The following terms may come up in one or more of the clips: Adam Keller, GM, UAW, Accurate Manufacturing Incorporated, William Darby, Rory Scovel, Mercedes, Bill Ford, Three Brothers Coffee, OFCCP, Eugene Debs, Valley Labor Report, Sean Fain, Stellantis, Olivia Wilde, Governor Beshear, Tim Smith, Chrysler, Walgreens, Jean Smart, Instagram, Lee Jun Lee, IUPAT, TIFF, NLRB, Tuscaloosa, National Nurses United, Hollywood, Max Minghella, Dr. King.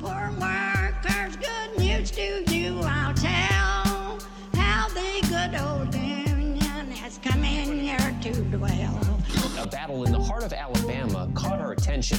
poor workers, good news to you I'll tell, how the good old Union has come in here to dwell. A battle in the heart of Alabama caught our attention.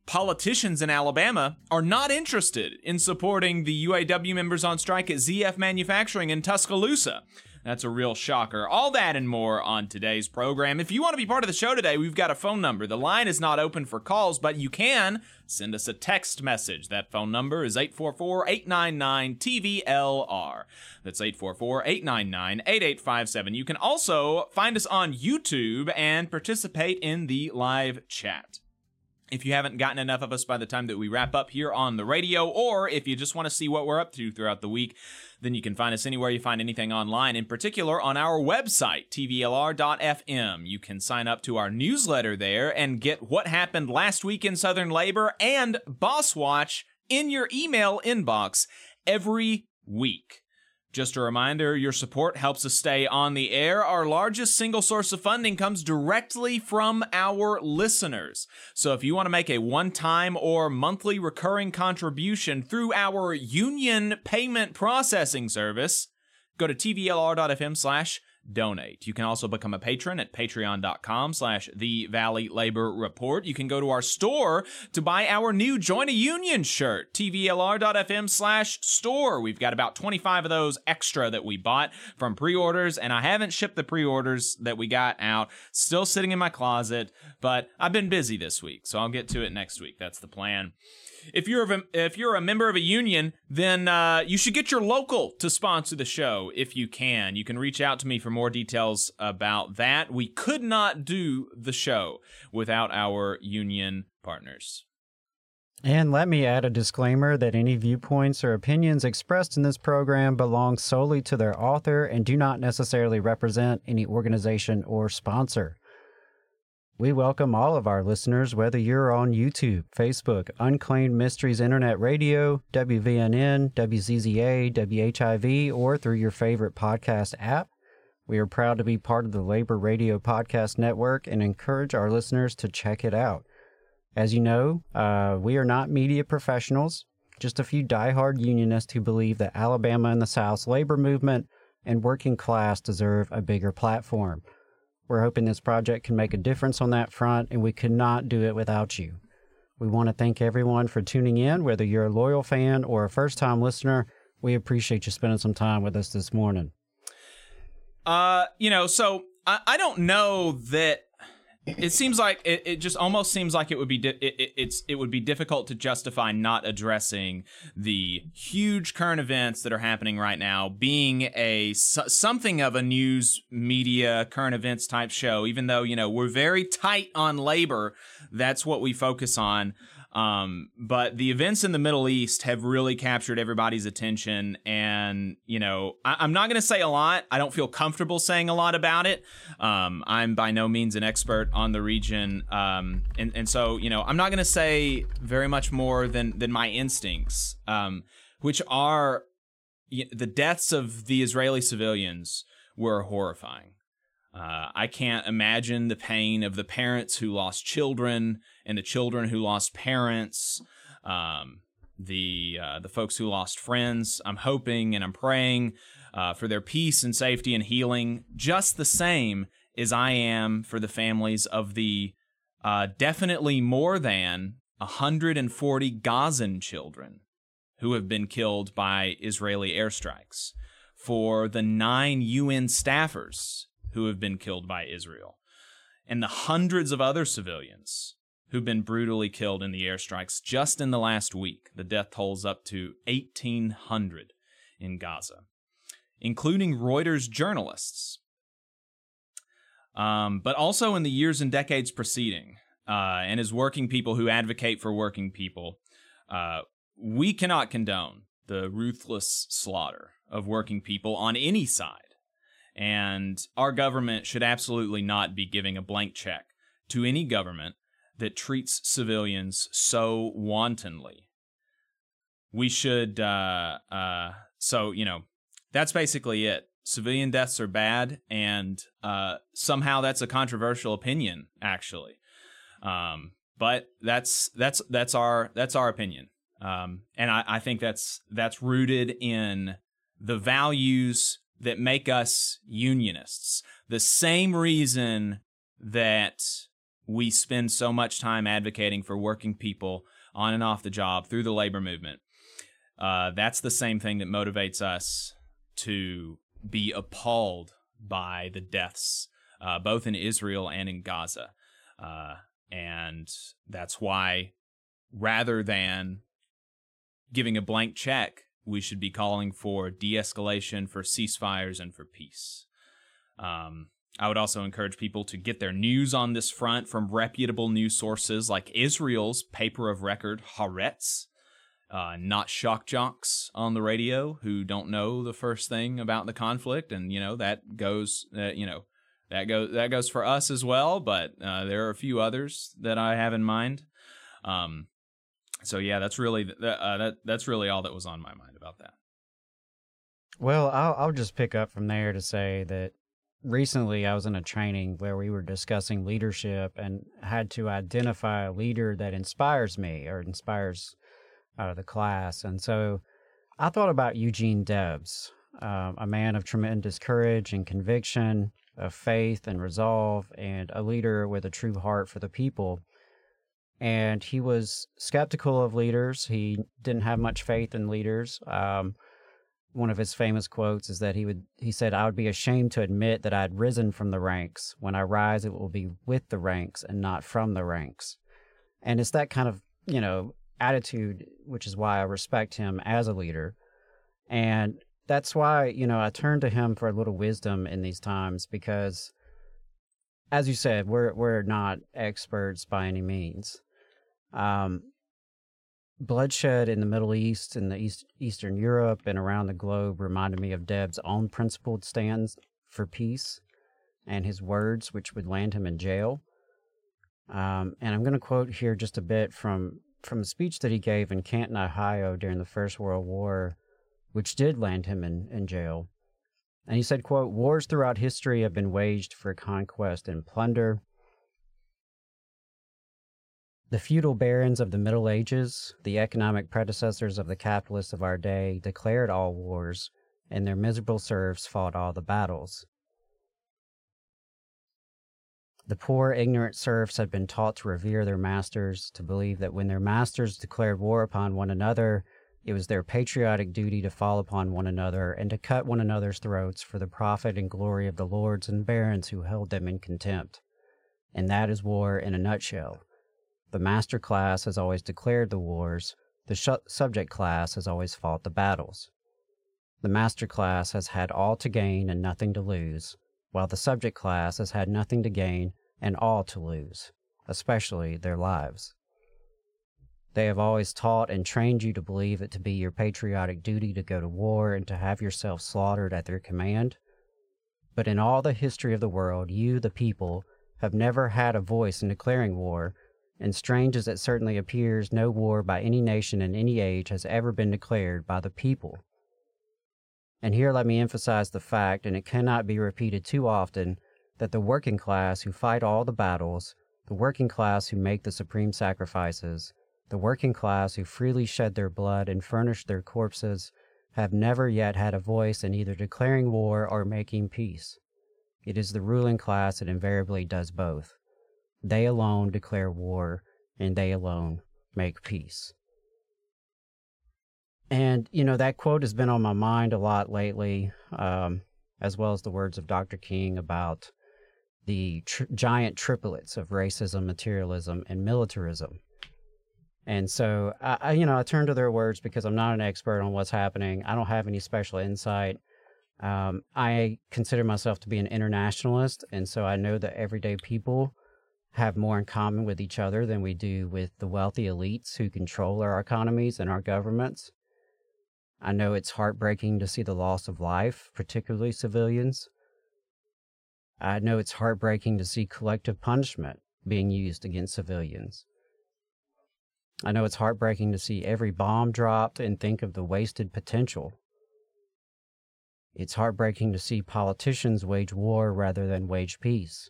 politicians in Alabama are not interested in supporting the UAW members on strike at ZF Manufacturing in Tuscaloosa. That's a real shocker. All that and more on today's program. If you want to be part of the show today, we've got a phone number. The line is not open for calls, but you can send us a text message. That phone number is 844-899-TVLR. That's 844-899-8857. You can also find us on YouTube and participate in the live chat. If you haven't gotten enough of us by the time that we wrap up here on the radio, or if you just want to see what we're up to throughout the week, then you can find us anywhere you find anything online, in particular on our website, tvlr.fm. You can sign up to our newsletter there and get what happened last week in Southern Labor and Boss Watch in your email inbox every week. Just a reminder, your support helps us stay on the air. Our largest single source of funding comes directly from our listeners. So if you want to make a one-time or monthly recurring contribution through our union payment processing service, go to tvlr.fm/donate. You can also become a patron at patreon.com/The Valley Labor Report. You can go to our store to buy our new Join a Union shirt, tvlr.fm/store. We've got about 25 of those extra that we bought from pre-orders, and I haven't shipped the pre-orders that we got out. Still sitting in my closet, but I've been busy this week, so I'll get to it next week. That's the plan. If you're a member of a union, then you should get your local to sponsor the show if you can. You can reach out to me for more details about that. We could not do the show without our union partners. And let me add a disclaimer that any viewpoints or opinions expressed in this program belong solely to their author and do not necessarily represent any organization or sponsor. We welcome all of our listeners, whether you're on YouTube, Facebook, Unclaimed Mysteries Internet Radio, WVNN, WZZA, WHIV, or through your favorite podcast app. We are proud to be part of the Labor Radio Podcast Network and encourage our listeners to check it out. As you know, we are not media professionals, just a few diehard unionists who believe that Alabama and the South's labor movement and working class deserve a bigger platform. We're hoping this project can make a difference on that front, and we could not do it without you. We want to thank everyone for tuning in, whether you're a loyal fan or a first-time listener. We appreciate you spending some time with us this morning. So I don't know that it seems like it just almost seems like it would be difficult to justify not addressing the huge current events that are happening right now, being something of a news media current events type show. Even though, you know, we're very tight on labor, that's what we focus on. But the events in the Middle East have really captured everybody's attention, and, you know, I'm not going to say a lot. I don't feel comfortable saying a lot about it. I'm by no means an expert on the region. And so, you know, I'm not going to say very much more than my instincts, which are the deaths of the Israeli civilians were horrifying. I can't imagine the pain of the parents who lost children and the children who lost parents, the folks who lost friends. I'm hoping and I'm praying for their peace and safety and healing, just the same as I am for the families of the definitely more than 140 Gazan children who have been killed by Israeli airstrikes, for the 9 UN staffers who have been killed by Israel, and the hundreds of other civilians who've been brutally killed in the airstrikes just in the last week. The death toll's up to 1,800 in Gaza, including Reuters journalists. But also in the years and decades preceding, and as working people who advocate for working people, we cannot condone the ruthless slaughter of working people on any side. And our government should absolutely not be giving a blank check to any government that treats civilians so wantonly. We should, so, you know, that's basically it. Civilian deaths are bad, and somehow that's a controversial opinion, actually. But that's our opinion, and I think that's rooted in the values that make us unionists. The same reason that we spend so much time advocating for working people on and off the job through the labor movement. That's the same thing that motivates us to be appalled by the deaths, both in Israel and in Gaza. And that's why, rather than giving a blank check, we should be calling for de-escalation, for ceasefires, and for peace. I would also encourage people to get their news on this front from reputable news sources like Israel's paper of record, Haaretz, not shock jocks on the radio who don't know the first thing about the conflict. And, you know, that goes for us as well, but there are a few others that I have in mind. So yeah, that's really all that was on my mind about that. Well, I'll just pick up from there to say that recently I was in a training where we were discussing leadership and had to identify a leader that inspires me or inspires the class. And so I thought about Eugene Debs, a man of tremendous courage and conviction, of faith and resolve, and a leader with a true heart for the people. And he was skeptical of leaders. He didn't have much faith in leaders. One of his famous quotes is that he said, "I would be ashamed to admit that I had risen from the ranks. When I rise, it will be with the ranks and not from the ranks." And it's that kind of, you know, attitude, which is why I respect him as a leader. And that's why, you know, I turn to him for a little wisdom in these times, because, as you said, we're not experts by any means. Bloodshed in the Middle East and Eastern Europe and around the globe reminded me of Debs' own principled stands for peace and his words, which would land him in jail. And I'm going to quote here just a bit from a speech that he gave in Canton, Ohio during the First World War, which did land him in jail. And he said, quote, "Wars throughout history have been waged for conquest and plunder. The feudal barons of the Middle Ages, the economic predecessors of the capitalists of our day, declared all wars, and their miserable serfs fought all the battles. The poor, ignorant serfs had been taught to revere their masters, to believe that when their masters declared war upon one another, it was their patriotic duty to fall upon one another and to cut one another's throats for the profit and glory of the lords and barons who held them in contempt. And that is war in a nutshell. The master class has always declared the wars. The subject class has always fought the battles. The master class has had all to gain and nothing to lose, while the subject class has had nothing to gain and all to lose, especially their lives. They have always taught and trained you to believe it to be your patriotic duty to go to war and to have yourself slaughtered at their command. But in all the history of the world, you, the people, have never had a voice in declaring war, and strange as it certainly appears, no war by any nation in any age has ever been declared by the people. And here let me emphasize the fact, and it cannot be repeated too often, that the working class who fight all the battles, the working class who make the supreme sacrifices, the working class who freely shed their blood and furnished their corpses, have never yet had a voice in either declaring war or making peace. It is the ruling class that invariably does both. They alone declare war, and they alone make peace. And, you know, that quote has been on my mind a lot lately, as well as the words of Dr. King about the giant triplets of racism, materialism, and militarism. And so, I turn to their words because I'm not an expert on what's happening. I don't have any special insight. I consider myself to be an internationalist, and so I know that everyday people have more in common with each other than we do with the wealthy elites who control our economies and our governments. I know it's heartbreaking to see the loss of life, particularly civilians. I know it's heartbreaking to see collective punishment being used against civilians. I know it's heartbreaking to see every bomb dropped and think of the wasted potential. It's heartbreaking to see politicians wage war rather than wage peace.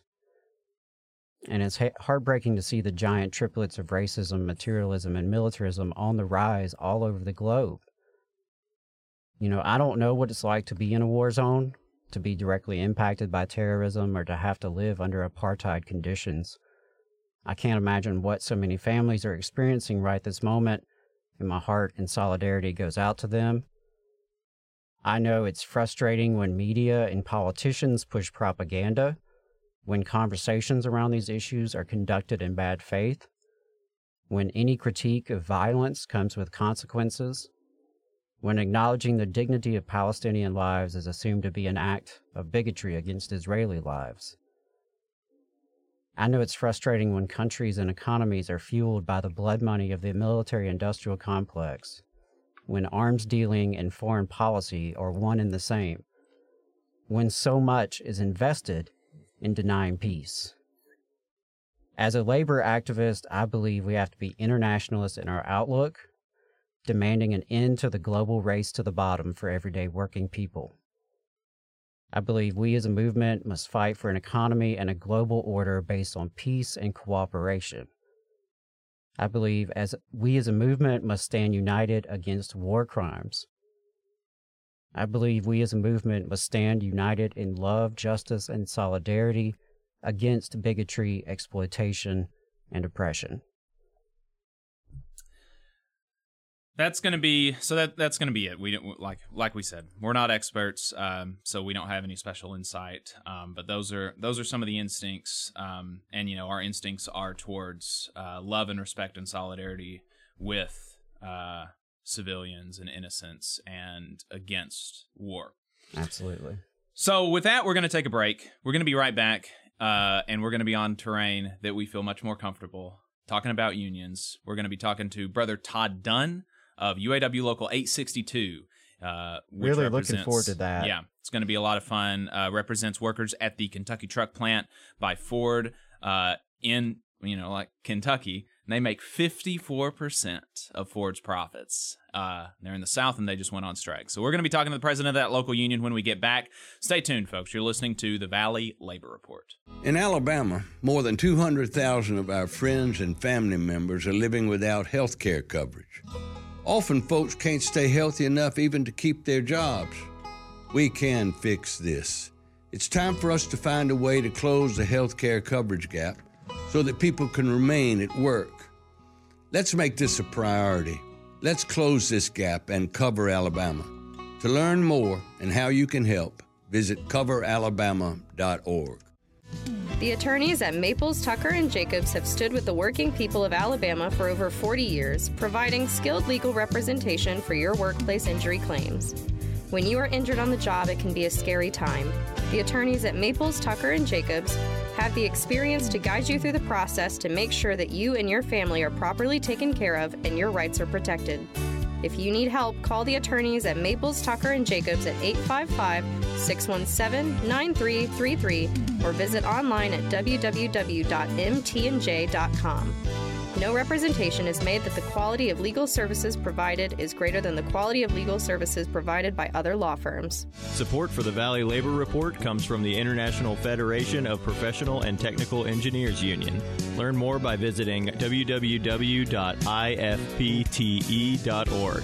And it's heartbreaking to see the giant triplets of racism, materialism, and militarism on the rise all over the globe. You know, I don't know what it's like to be in a war zone, to be directly impacted by terrorism, or to have to live under apartheid conditions. I can't imagine what so many families are experiencing right this moment, and my heart and solidarity goes out to them. I know it's frustrating when media and politicians push propaganda, when conversations around these issues are conducted in bad faith, when any critique of violence comes with consequences, when acknowledging the dignity of Palestinian lives is assumed to be an act of bigotry against Israeli lives. I know it's frustrating when countries and economies are fueled by the blood money of the military-industrial complex, when arms dealing and foreign policy are one and the same, when so much is invested in denying peace. As a labor activist, I believe we have to be internationalist in our outlook, demanding an end to the global race to the bottom for everyday working people. I believe we as a movement must fight for an economy and a global order based on peace and cooperation. I believe we as a movement must stand united against war crimes. I believe we as a movement must stand united in love, justice, and solidarity against bigotry, exploitation, and oppression. That's going to be it. We don't, like we said, we're not experts, so we don't have any special insight. But those are some of the instincts, and our instincts are towards love and respect and solidarity with civilians and innocents, and against war. Absolutely. So with that, we're going to take a break. We're going to be right back, and we're going to be on terrain that we feel much more comfortable talking about unions. We're going to be talking to Brother Todd Dunn of UAW Local 862. Really looking forward to that. Yeah, it's going to be a lot of fun. Represents workers at the Kentucky Truck Plant by Ford in, Kentucky. And they make 54% of Ford's profits. They're in the South, and they just went on strike. So we're going to be talking to the president of that local union when we get back. Stay tuned, folks. You're listening to the Valley Labor Report. In Alabama, more than 200,000 of our friends and family members are living without health care coverage. Often folks can't stay healthy enough even to keep their jobs. We can fix this. It's time for us to find a way to close the health care coverage gap so that people can remain at work. Let's make this a priority. Let's close this gap and cover Alabama. To learn more and how you can help, visit coveralabama.org. The attorneys at Maples, Tucker, and Jacobs have stood with the working people of Alabama for over 40 years, providing skilled legal representation for your workplace injury claims. When you are injured on the job, it can be a scary time. The attorneys at Maples, Tucker, and Jacobs have the experience to guide you through the process to make sure that you and your family are properly taken care of and your rights are protected. If you need help, call the attorneys at Maples, Tucker, and Jacobs at 855-617-9333 or visit online at www.mtnj.com. No representation is made that the quality of legal services provided is greater than the quality of legal services provided by other law firms. Support for the Valley Labor Report comes from the International Federation of Professional and Technical Engineers Union. Learn more by visiting www.ifpte.org.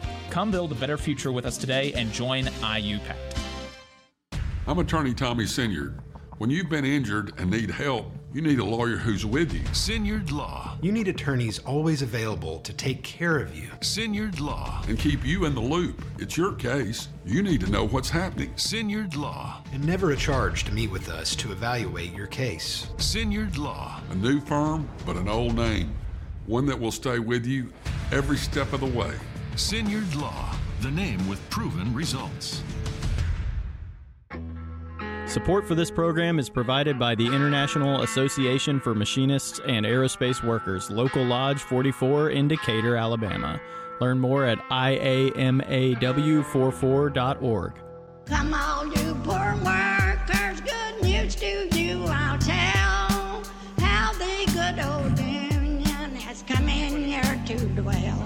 Come build a better future with us today and join IUPAT. I'm attorney Tommy Seniard. When you've been injured and need help, you need a lawyer who's with you. Seniard Law. You need attorneys always available to take care of you. Seniard Law. And keep you in the loop. It's your case. You need to know what's happening. Seniard Law. And never a charge to meet with us to evaluate your case. Seniard Law. A new firm, but an old name. One that will stay with you every step of the way. Seniard Law, the name with proven results. Support for this program is provided by the International Association for Machinists and Aerospace Workers, Local Lodge 44 in Decatur, Alabama. Learn more at iamaw44.org. Come all you poor workers, good news to you I'll tell, how the good old union has come in here to dwell.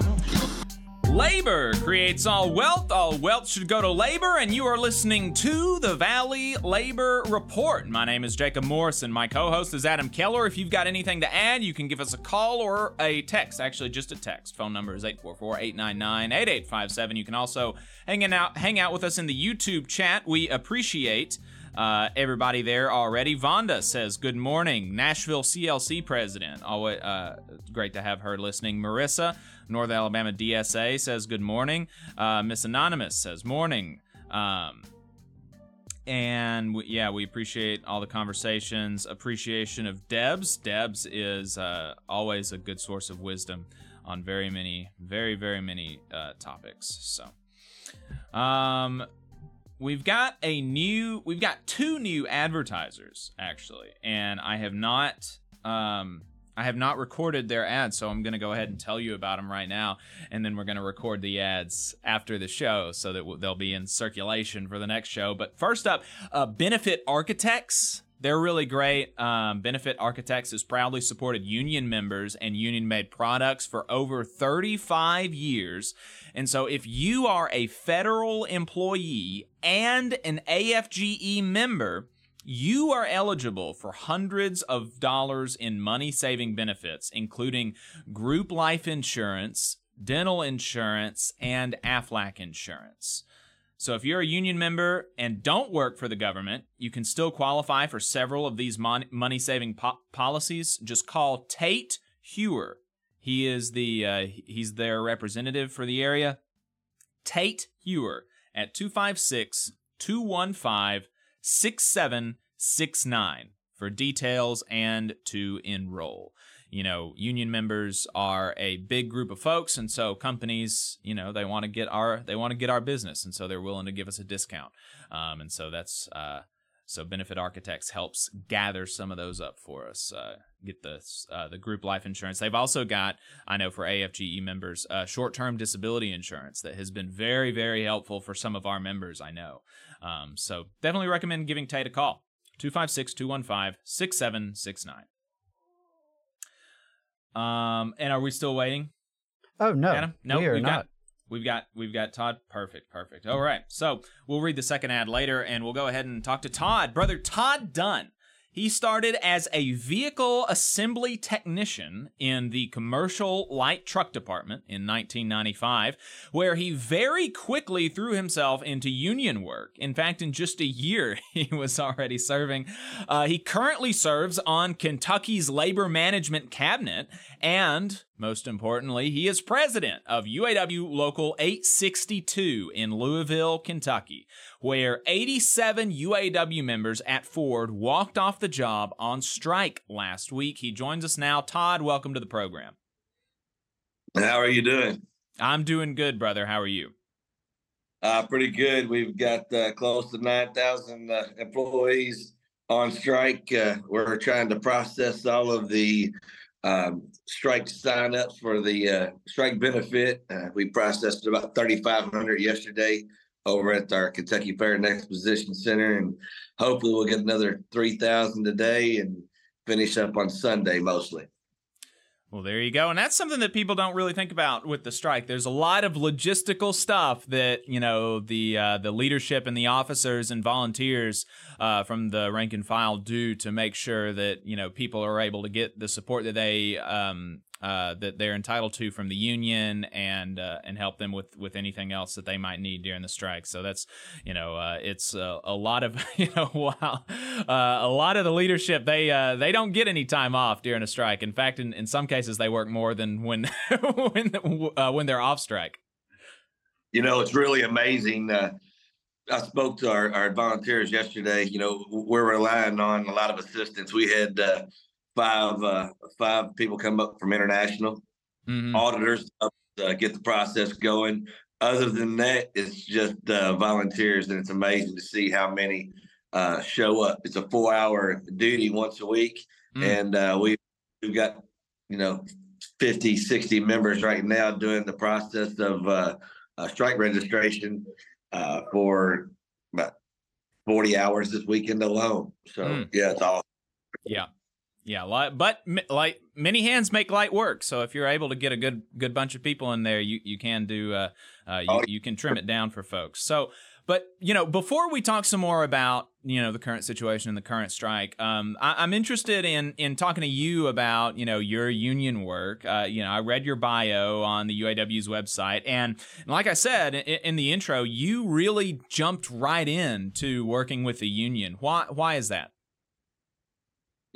Labor creates all wealth. All wealth should go to labor, and you are listening to the Valley Labor Report. My name is Jacob Morrison. My co-host is Adam Keller. If you've got anything to add, you can give us a call or a text. Actually, just a text. Phone number is 844-899-8857. You can also hang out with us in the YouTube chat. We appreciate everybody there already. Vonda says, good morning. Nashville CLC president. Always great to have her listening. Marissa, North Alabama DSA, says, good morning. Miss Anonymous says, morning. We appreciate all the conversations. Appreciation of Debs. Debs is always a good source of wisdom on very, very many topics. So, We've got two new advertisers actually, and I have not recorded their ads, so I'm gonna go ahead and tell you about them right now, and then we're gonna record the ads after the show so that they'll be in circulation for the next show. But first up, Benefit Architects. They're really great. Benefit Architects has proudly supported union members and union-made products for over 35 years. And so if you are a federal employee and an AFGE member, you are eligible for hundreds of dollars in money-saving benefits, including group life insurance, dental insurance, and AFLAC insurance. So if you're a union member and don't work for the government, you can still qualify for several of these money-saving policies. Just call Tate Heuer. He is he's their representative for the area. Tate Heuer at 256-215-6769 for details and to enroll. you know, union members are a big group of folks, and so companies, you know, they want to get our business, and so they're willing to give us a discount. And so that's so Benefit Architects helps gather some of those up for us, get the group life insurance. They've also got, I know for AFGE members, short-term disability insurance that has been very, very helpful for some of our members, I know. So definitely recommend giving Tate a call, 256-215-6769. And are we still waiting? Oh, no. Adam? No, we are not. We've got Todd. Perfect. All right. So we'll read the second ad later, and we'll go ahead and talk to Todd, brother Todd Dunn. He started as a vehicle assembly technician in the commercial light truck department in 1995, where he very quickly threw himself into union work. In fact, in just a year, he was already serving. He currently serves on Kentucky's Labor Management Cabinet, and most importantly, he is president of UAW Local 862 in Louisville, Kentucky, where 87 UAW members at Ford walked off the job on strike last week. He joins us now. Todd, welcome to the program. How are you doing? I'm doing good, brother. How are you? Pretty good. We've got close to 9,000 employees on strike. We're trying to process all of the strike signups for the strike benefit. We processed about 3,500 yesterday over at our Kentucky Fair and Exposition Center, and hopefully we'll get another 3,000 today and finish up on Sunday mostly. Well, there you go. And that's something that people don't really think about with the strike. There's a lot of logistical stuff that, you know, the leadership and the officers and volunteers from the rank and file do to make sure that, you know, people are able to get the support that they that they're entitled to from the union, and help them with anything else that they might need during the strike. So that's, you know, it's a lot of, you know, a lot of the leadership, they don't get any time off during a strike. In fact, in some cases they work more than when they're off strike. You know, it's really amazing. I spoke to our volunteers yesterday. You know, we're relying on a lot of assistance. We had, five people come up from international auditors to get the process going. Other than that, it's just volunteers, and it's amazing to see how many show up. It's a 4-hour duty once a week, and we've got, you know, 50, 60 members right now doing the process of strike registration for about 40 hours this weekend alone. So, yeah, it's awesome. Yeah. Yeah, but like many hands make light work. So if you're able to get a good bunch of people in there, you can do you can trim it down for folks. So, but you know, before we talk some more about, you know, the current situation and the current strike, I'm interested in talking to you about, you know, your union work. You know, I read your bio on the UAW's website, and like I said in the intro, you really jumped right into working with the union. Why is that?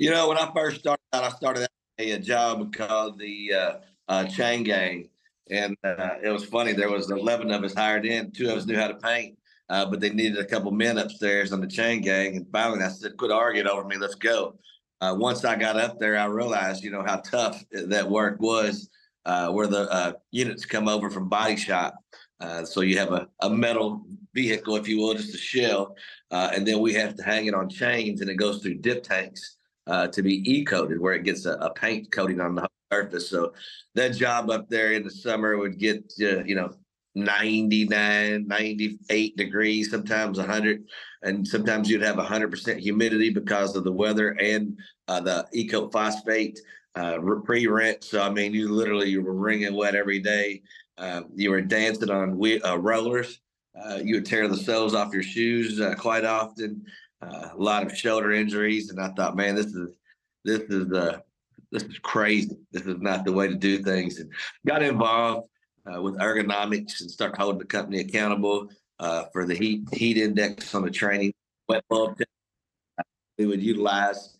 You know, when I first started out, I started out a job called the chain gang. And it was funny. There was 11 of us hired in. 2 of us knew how to paint, but they needed a couple men upstairs on the chain gang. And finally, I said, quit arguing over me. Let's go. Once I got up there, I realized, you know, how tough that work was, where the units come over from body shop. So you have a metal vehicle, if you will, just a shell. And then we have to hang it on chains, and it goes through dip tanks. To be E-coated, where it gets a paint coating on the surface. So that job up there in the summer would get, you know, 99, 98 degrees, sometimes 100. And sometimes you'd have 100% humidity because of the weather and the E-coat phosphate pre-rent. So, I mean, you literally were wringing wet every day. You were dancing on rollers. You would tear the soles off your shoes quite often. A lot of shoulder injuries, and I thought, man, this is crazy. This is not the way to do things. And got involved with ergonomics and started holding the company accountable for the heat index on the training. Wet bulb test we would utilize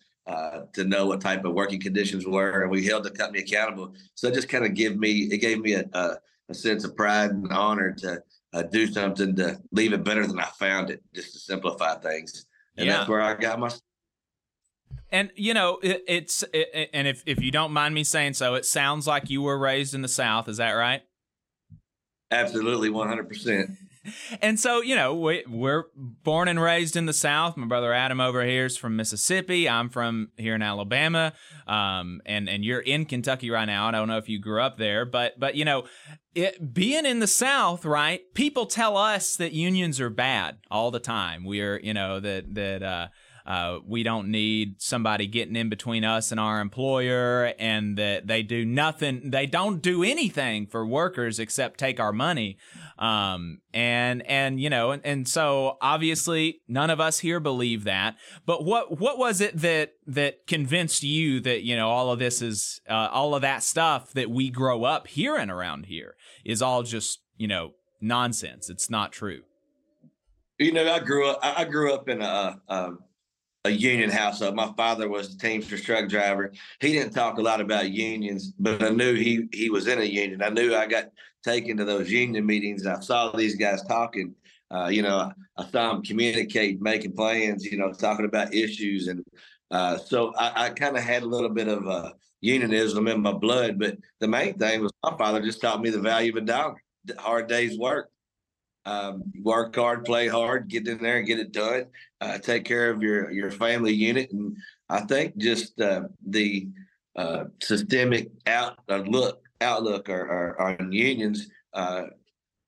to know what type of working conditions were, and we held the company accountable. So it just kind of gave me a sense of pride and honor to do something to leave it better than I found it, just to simplify things. And that's where I got my. And, you know, and if you don't mind me saying so, it sounds like you were raised in the South. Is that right? Absolutely, 100%. And so, you know, we're born and raised in the South. My brother Adam over here is from Mississippi. I'm from here in Alabama. And you're in Kentucky right now. I don't know if you grew up there, but you know, being in the South, right, people tell us that unions are bad all the time. We're, you know, that we don't need somebody getting in between us and our employer, and that they do nothing. They don't do anything for workers except take our money. And you know, and so obviously none of us here believe that. But what was it that convinced you that, you know, all of this is all of that stuff that we grow up hearing around here is all just, you know, nonsense? It's not true. You know, I grew up in a union household. My father was a Teamsters truck driver. He didn't talk a lot about unions, but I knew he was in a union. I knew I got taken to those union meetings. I saw these guys talking. You know, I saw them communicate, making plans, you know, talking about issues. And so I kind of had a little bit of unionism in my blood. But the main thing was my father just taught me the value of a dollar, hard day's work. Work hard, play hard, get in there and get it done. Take care of your family unit. And I think just the systemic outlook on unions,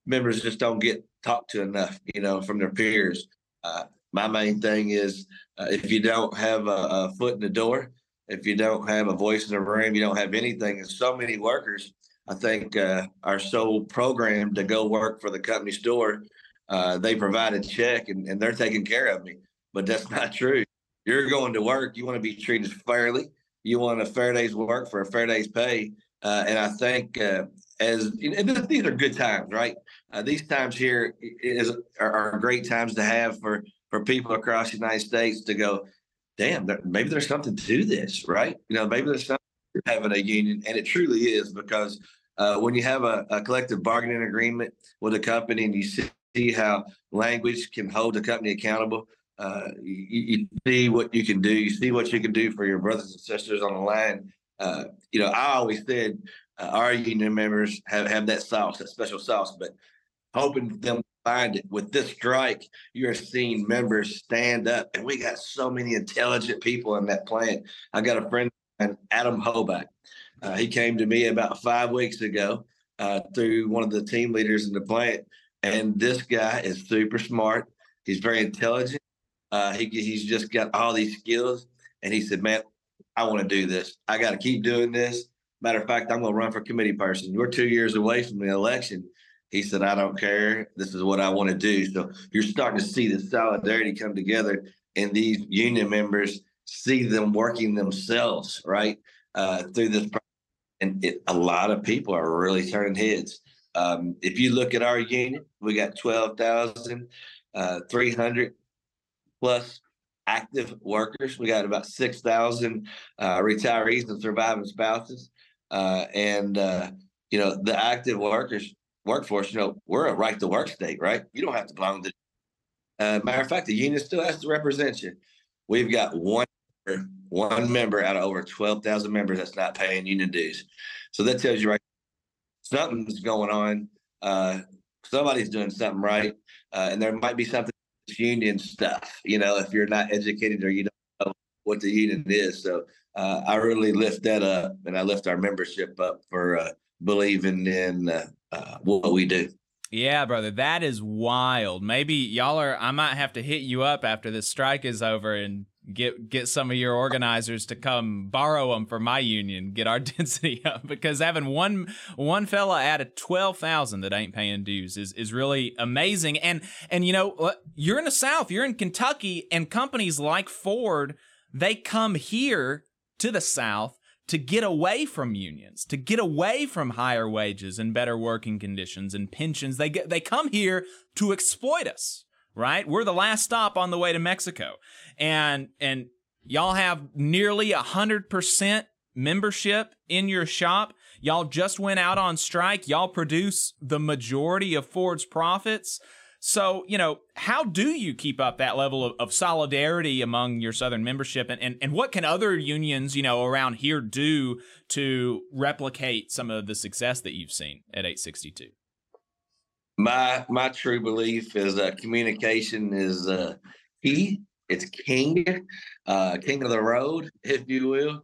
members just don't get talked to enough, you know, from their peers. My main thing is if you don't have a foot in the door, if you don't have a voice in the room, you don't have anything. And so many workers, I think, are so programmed to go work for the company store. They provide a check and they're taking care of me, but that's not true. You're going to work. You want to be treated fairly. You want a fair day's work for a fair day's pay. And I think these are good times, right? These times here are great times to have for people across the United States to go, damn, maybe there's something to this, right? You know, maybe there's something having a union, and it truly is, because when you have a collective bargaining agreement with a company and you see how language can hold the company accountable, you see what you can do. You see what you can do for your brothers and sisters on the line. You know, I always said our union members have that sauce, that special sauce, but hoping them to find it. With this strike, you're seeing members stand up, and we got so many intelligent people in that plant. I got a friend, Adam Hobach. He came to me about 5 weeks ago through one of the team leaders in the plant. And this guy is super smart. He's very intelligent. He's just got all these skills. And he said, man, I want to do this. I got to keep doing this. Matter of fact, I'm going to run for committee person. You're 2 years away from the election. He said, I don't care. This is what I want to do. So you're starting to see the solidarity come together. And these union members, see them working themselves, right, through this process. And a lot of people are really turning heads. If you look at our union, we got 12,300 plus active workers. We got about 6,000 retirees and surviving spouses. You know, the active workforce, you know, we're a right-to-work state, right? You don't have to belong to matter of fact, the union still has to represent you. We've got one member out of over 12,000 members that's not paying union dues. So that tells you, right, something's going on. Somebody's doing something right. And there might be something union stuff, you know, if you're not educated or you don't know what the union is. So I really lift that up, and I lift our membership up for believing in what we do. Yeah, brother, that is wild. Maybe I might have to hit you up after this strike is over and get some of your organizers to come borrow them for my union, get our density up, because having one fella out of 12,000 that ain't paying dues is really amazing. And you know, you're in the South, you're in Kentucky, and companies like Ford, they come here to the South to get away from unions, to get away from higher wages and better working conditions and pensions. They come here to exploit us, right? We're the last stop on the way to Mexico. And y'all have nearly 100% membership in your shop. Y'all just went out on strike. Y'all produce the majority of Ford's profits. So, you know, how do you keep up that level of solidarity among your Southern membership? And what can other unions, you know, around here do to replicate some of the success that you've seen at 862? My true belief is communication is key. It's king of the road, if you will.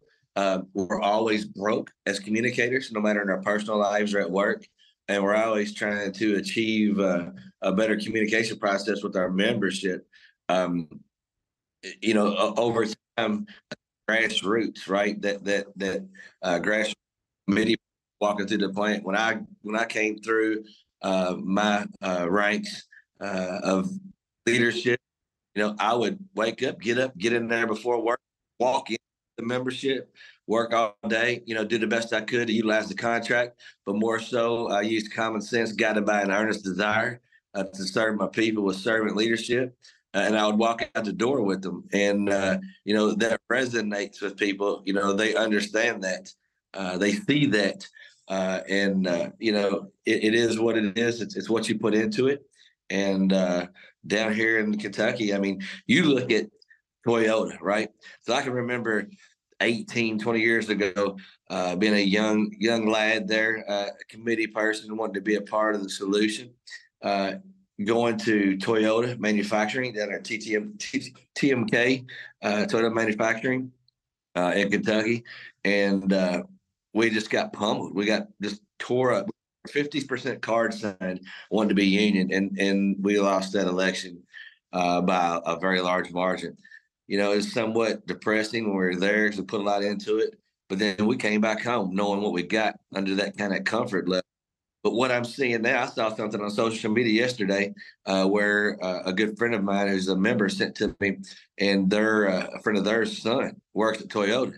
We're always broke as communicators, no matter in our personal lives or at work. And we're always trying to achieve a better communication process with our membership. You know, over time, grassroots, right? That grassroots committee walking through the plant. When I came through my ranks of leadership, you know, I would wake up, get in there before work, walk in the membership, work all day, you know, do the best I could to utilize the contract, but more so I used common sense guided by an earnest desire to serve my people with servant leadership. And I would walk out the door with them. And, you know, that resonates with people. You know, they understand that. They see that. You know, it is what it is. It's what you put into it. And down here in Kentucky, I mean, you look at Toyota, right? So I can remember 18, 20 years ago, being a young lad there, a committee person, wanted to be a part of the solution. Going to Toyota Manufacturing, down at TMK, Toyota Manufacturing in Kentucky. And we just got pummeled. We got just tore up. 50% card signed, wanted to be union. And we lost that election by a very large margin. You know, it's somewhat depressing when we were there because we put a lot into it. But then we came back home knowing what we got under that kind of comfort level. But what I'm seeing now, I saw something on social media yesterday where a good friend of mine who's a member sent to me, and a friend of theirs son works at Toyota.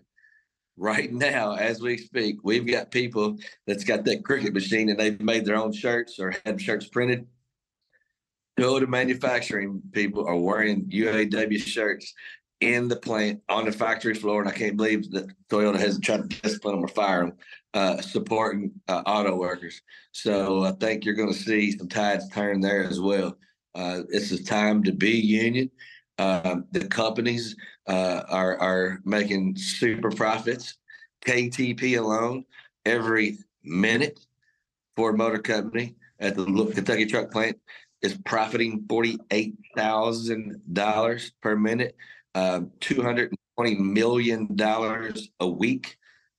Right now, as we speak, we've got people that's got that Cricut machine and they've made their own shirts or had shirts printed. Toyota Manufacturing people are wearing UAW shirts in the plant, on the factory floor, and I can't believe that Toyota hasn't tried to discipline them or fire them, supporting auto workers. So I think you're going to see some tides turn there as well. It's a time to be union. The companies are making super profits. KTP alone, every minute, Ford Motor Company at the Kentucky Truck Plant is profiting $48,000 per minute. $220 million a week,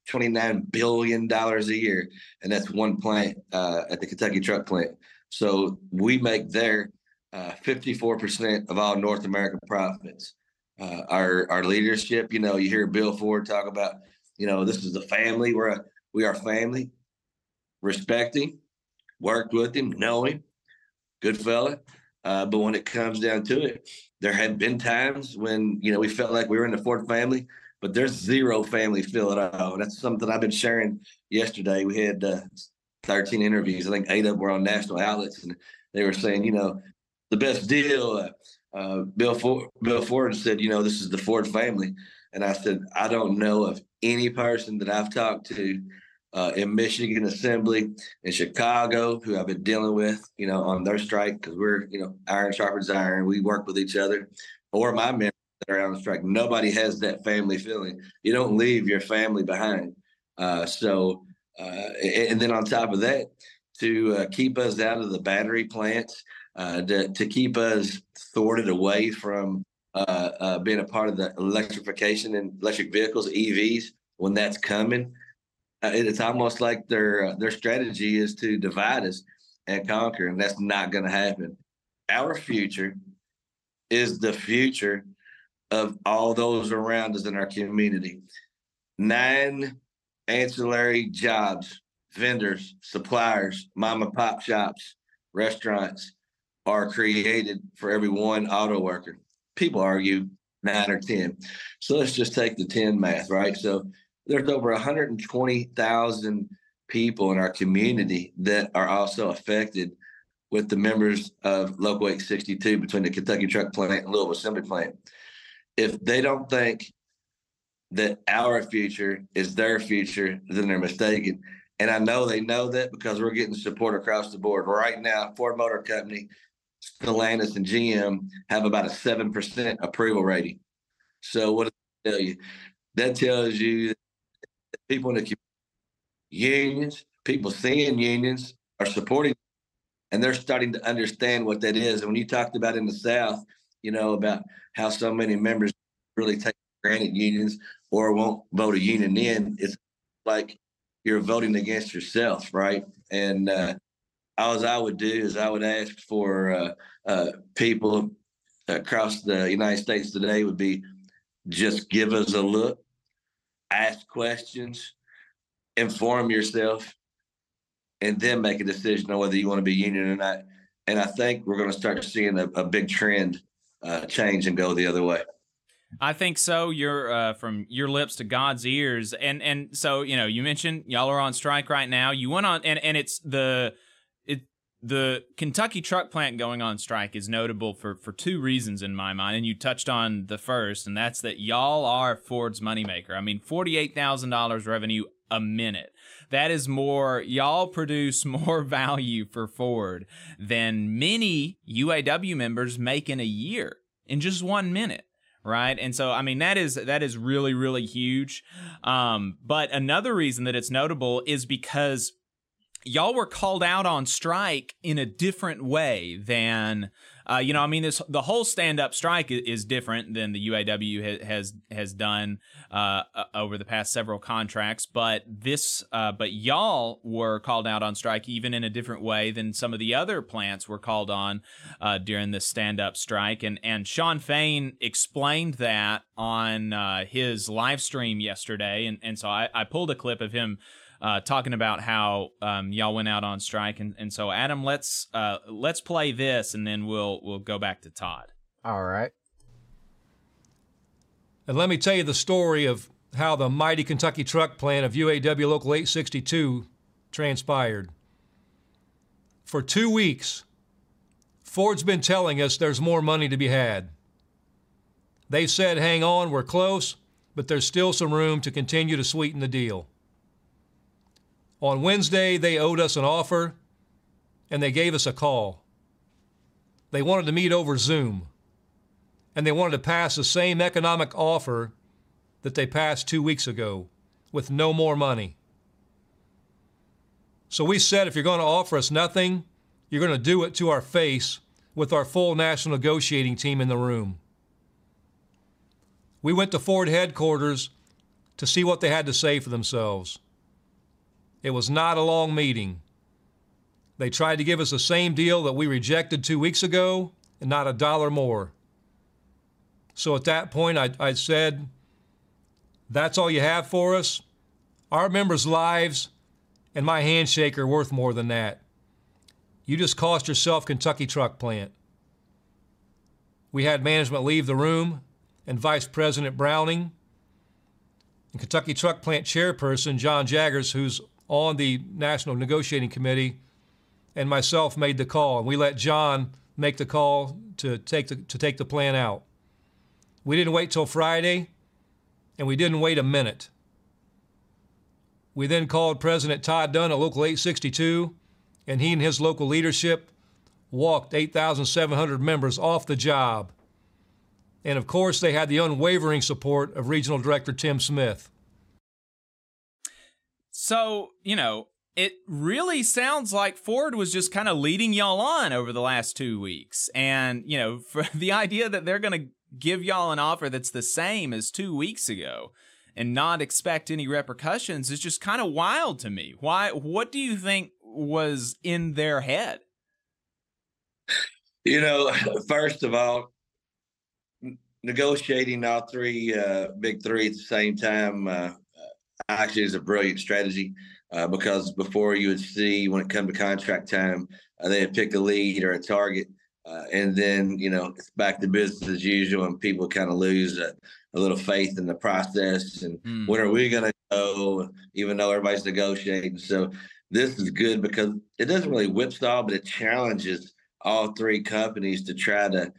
$29 billion a year. And that's one plant at the Kentucky Truck Plant. So we make their 54% of all North American profits. Our leadership, you know, you hear Bill Ford talk about, you know, this is the family. We are family. Respect him, worked with him, know him, good fella. But when it comes down to it, there have been times when, you know, we felt like we were in the Ford family, but there's zero family feel at all. And that's something I've been sharing yesterday. We had 13 interviews. I think 8 of them were on national outlets, and they were saying, you know, the best deal. Bill Ford said, you know, this is the Ford family. And I said, I don't know of any person that I've talked to in Michigan Assembly, in Chicago, who I've been dealing with, you know, on their strike, because we're, you know, iron sharpens iron. We work with each other, or my members that are on strike. Nobody has that family feeling. You don't leave your family behind. And then on top of that, to keep us out of the battery plants, to keep us thwarted away from being a part of the electrification and electric vehicles, EVs, when that's coming. It's almost like their strategy is to divide us and conquer, and that's not going to happen. Our future is the future of all those around us in our community. 9 ancillary jobs, vendors, suppliers, mom and pop shops, restaurants are created for every 1 auto worker. People argue 9 or 10. So let's just take the 10 math, right? So there's over 120,000 people in our community that are also affected with the members of Local 862 between the Kentucky Truck Plant and Louisville Assembly Plant. If they don't think that our future is their future, then they're mistaken. And I know they know that because we're getting support across the board. Right now, Ford Motor Company Stellantis and GM have about a 7% approval rating. So what does that tell you? That tells you that people in the community, unions, people seeing unions are supporting, and they're starting to understand what that is. And when you talked about in the South, you know, about how so many members really take for granted unions or won't vote a union in, it's like you're voting against yourself, right? And all I would do is I would ask for people across the United States today would be just give us a look, ask questions, inform yourself, and then make a decision on whether you want to be union or not. And I think we're going to start seeing a big trend change and go the other way. I think so. You're from your lips to God's ears. And so, you know, you mentioned y'all are on strike right now. You went on, and it's the Kentucky Truck Plant going on strike is notable for two reasons in my mind, and you touched on the first, and that's that y'all are Ford's moneymaker. I mean, $48,000 revenue a minute. That is more, y'all produce more value for Ford than many UAW members make in a year, in just 1 minute, right? And so, I mean, that is really, really huge. But another reason that it's notable is because y'all were called out on strike in a different way than, you know, I mean, the whole stand-up strike is different than the UAW has done over the past several contracts. But but y'all were called out on strike even in a different way than some of the other plants were called on during this stand-up strike. And Sean Fain explained that on his live stream yesterday. And so I pulled a clip of him talking about how y'all went out on strike, and so Adam, let's play this, and then we'll go back to Todd. All right. And let me tell you the story of how the mighty Kentucky Truck Plant of UAW Local 862 transpired. For 2 weeks, Ford's been telling us there's more money to be had. They said, hang on, we're close, but there's still some room to continue to sweeten the deal. On Wednesday, they owed us an offer, and they gave us a call. They wanted to meet over Zoom, and they wanted to pass the same economic offer that they passed 2 weeks ago with no more money. So we said, if you're going to offer us nothing, you're going to do it to our face with our full national negotiating team in the room. We went to Ford headquarters to see what they had to say for themselves. It was not a long meeting. They tried to give us the same deal that we rejected 2 weeks ago, and not a dollar more. So at that point, I said, that's all you have for us? Our members' lives and my handshake are worth more than that. You just cost yourself Kentucky Truck Plant. We had management leave the room, and Vice President Browning, and Kentucky Truck Plant chairperson John Jaggers, who's on the National Negotiating Committee, and myself made the call. And we let John make the call to take the plan out. We didn't wait till Friday, and we didn't wait a minute. We then called President Todd Dunn at Local 862, and he and his local leadership walked 8,700 members off the job. And of course, they had the unwavering support of Regional Director Tim Smith. So, you know, it really sounds like Ford was just kind of leading y'all on over the last 2 weeks. And, you know, for the idea that they're going to give y'all an offer that's the same as 2 weeks ago and not expect any repercussions is just kind of wild to me. Why? What do you think was in their head? You know, first of all, negotiating all three, big three at the same time, actually is a brilliant strategy because before you would see when it come to contract time, they had picked a lead or a target, and then, you know, it's back to business as usual, and people kind of lose a little faith in the process. And when are we going to go, even though everybody's negotiating? So this is good because it doesn't really whipsaw, but it challenges all three companies to try to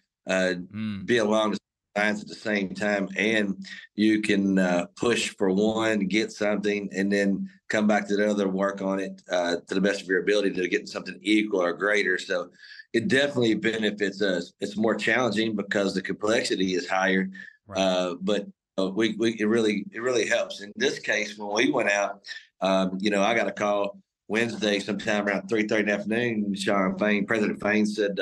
be along the lines at the same time, and you can push for one, get something, and then come back to the other, work on it to the best of your ability to get something equal or greater. So it definitely benefits us. It's more challenging because the complexity is higher, right. but it really helps. In this case, when we went out, I got a call Wednesday sometime around 3:30 in the afternoon. Sean Fain, President Fain, said,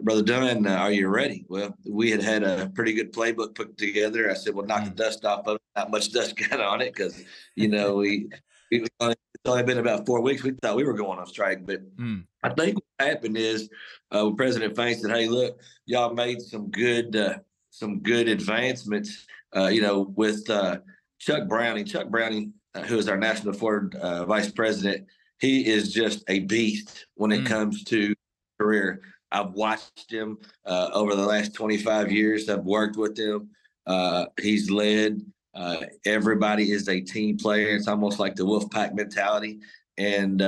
Brother Dunn, are you ready? Well, we had a pretty good playbook put together. I said, well, knock the dust off of it. Not much dust got on it because, it's only been about 4 weeks. We thought we were going on strike. But I think what happened is President Fain said, hey, look, y'all made some good advancements, with Chuck Browning. Chuck Browning, who is our National Ford Vice President, he is just a beast when it comes to career. I've watched him over the last 25 years. I've worked with him. He's led. Everybody is a team player. It's almost like the wolf pack mentality. And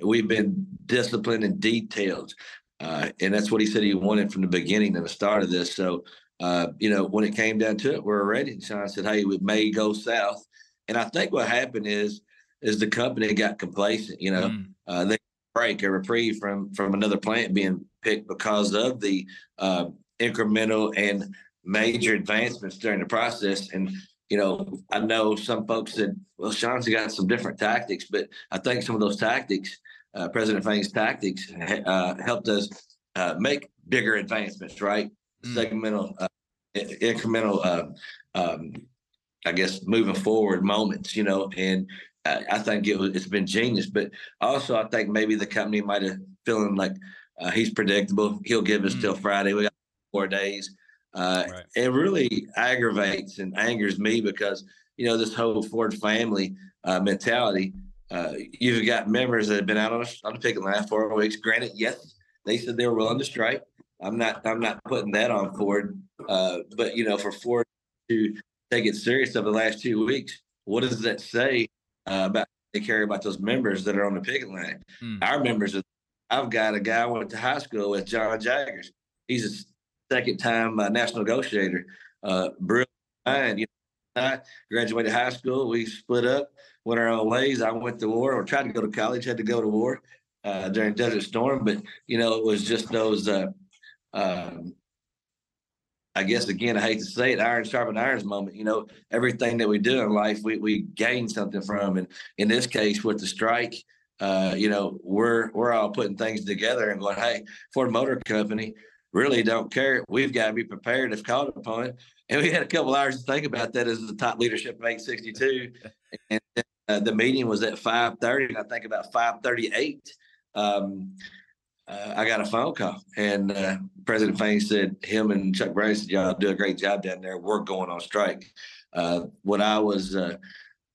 we've been disciplined and detailed. And that's what he said he wanted from the beginning and the start of this. So, when it came down to it, we're ready. And Sean said, hey, we may go south. And I think what happened is the company got complacent. They break a reprieve from another plant being picked because of the incremental and major advancements during the process. And, I know some folks said, well, Sean's got some different tactics, but I think some of those tactics, President Fain's tactics, helped us make bigger advancements, right? Segmental, incremental, moving forward moments, and I think it's been genius. But also I think maybe the company might have feeling like he's predictable. He'll give us till Friday. We got 4 days. Right. It really aggravates and angers me because, this whole Ford family mentality, you've got members that have been out on the picket line for 4 weeks. Granted, yes, they said they were willing to strike. I'm not putting that on Ford. But, for Ford to take it serious over the last 2 weeks, what does that say? About they care about those members that are on the picket line. Our members. I've got a guy I went to high school with, John Jaggers. He's a second-time national negotiator. Brilliant mind. I graduated high school. We split up, went our own ways. I went to war, or tried to go to college. Had to go to war during Desert Storm. But it was just those. I hate to say it, iron sharpened irons moment. Everything that we do in life, we gain something from. And in this case, with the strike, we're all putting things together and going, hey, Ford Motor Company really don't care. We've got to be prepared if called upon. And we had a couple hours to think about that as the top leadership of 862. And the meeting was at 5:30, and I think about 5:38. I got a phone call, and President Fain said, him and Chuck Brown said, y'all do a great job down there. We're going on strike. What I was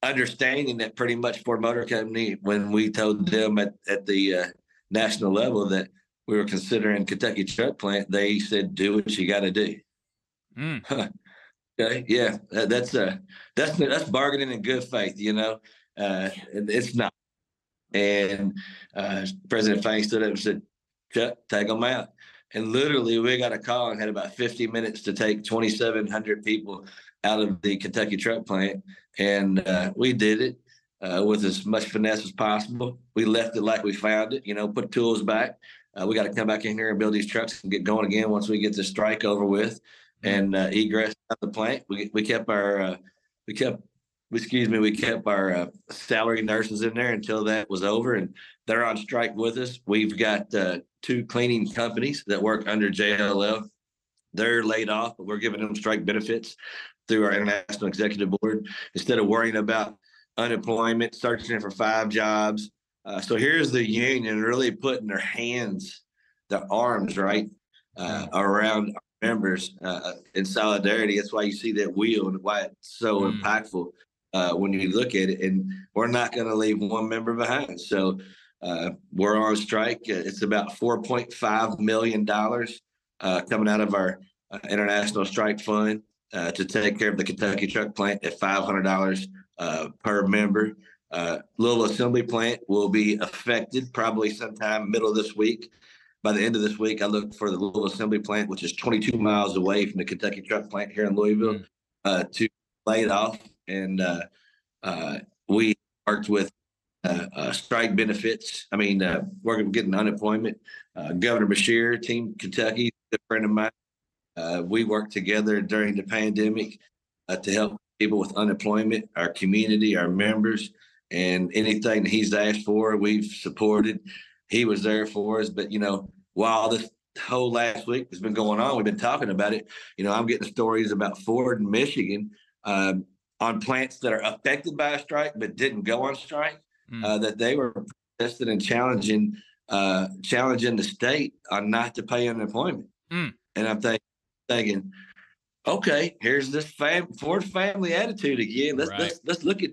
understanding that pretty much Ford Motor Company, when we told them at the national level that we were considering Kentucky Truck Plant, they said, do what you got to do. Huh. Okay, yeah, that's bargaining in good faith, it's not. And President Fain stood up and said, Chuck, take them out. And literally, we got a call and had about 50 minutes to take 2,700 people out of the Kentucky Truck Plant. And we did it with as much finesse as possible. We left it like we found it, put tools back. We got to come back in here and build these trucks and get going again once we get the strike over with. And egress out of the plant. We kept our salary nurses in there until that was over, and they're on strike with us. We've got two cleaning companies that work under JLL. They're laid off, but we're giving them strike benefits through our International Executive Board instead of worrying about unemployment, searching for 5 jobs. So here's the union really putting their hands, their arms, right, around our members in solidarity. That's why you see that wheel and why it's so impactful. When you look at it, and we're not going to leave one member behind. So we're on strike. It's about $4.5 million coming out of our international strike fund to take care of the Kentucky Truck Plant at $500 per member. Louisville Assembly Plant will be affected probably sometime middle of this week. By the end of this week, I look for the Louisville Assembly Plant, which is 22 miles away from the Kentucky Truck Plant here in Louisville, to lay it off. And we worked with strike benefits. I mean, working getting unemployment. Governor Beshear, Team Kentucky, a friend of mine. We worked together during the pandemic to help people with unemployment, our community, our members, and anything that he's asked for, we've supported. He was there for us. But, you know, while this whole last week has been going on, we've been talking about it. You know, I'm getting stories about Ford and Michigan on plants that are affected by a strike but didn't go on strike, that they were protesting and challenging the state on not to pay unemployment. And I'm thinking, okay, here's this Ford family attitude again. Let's look at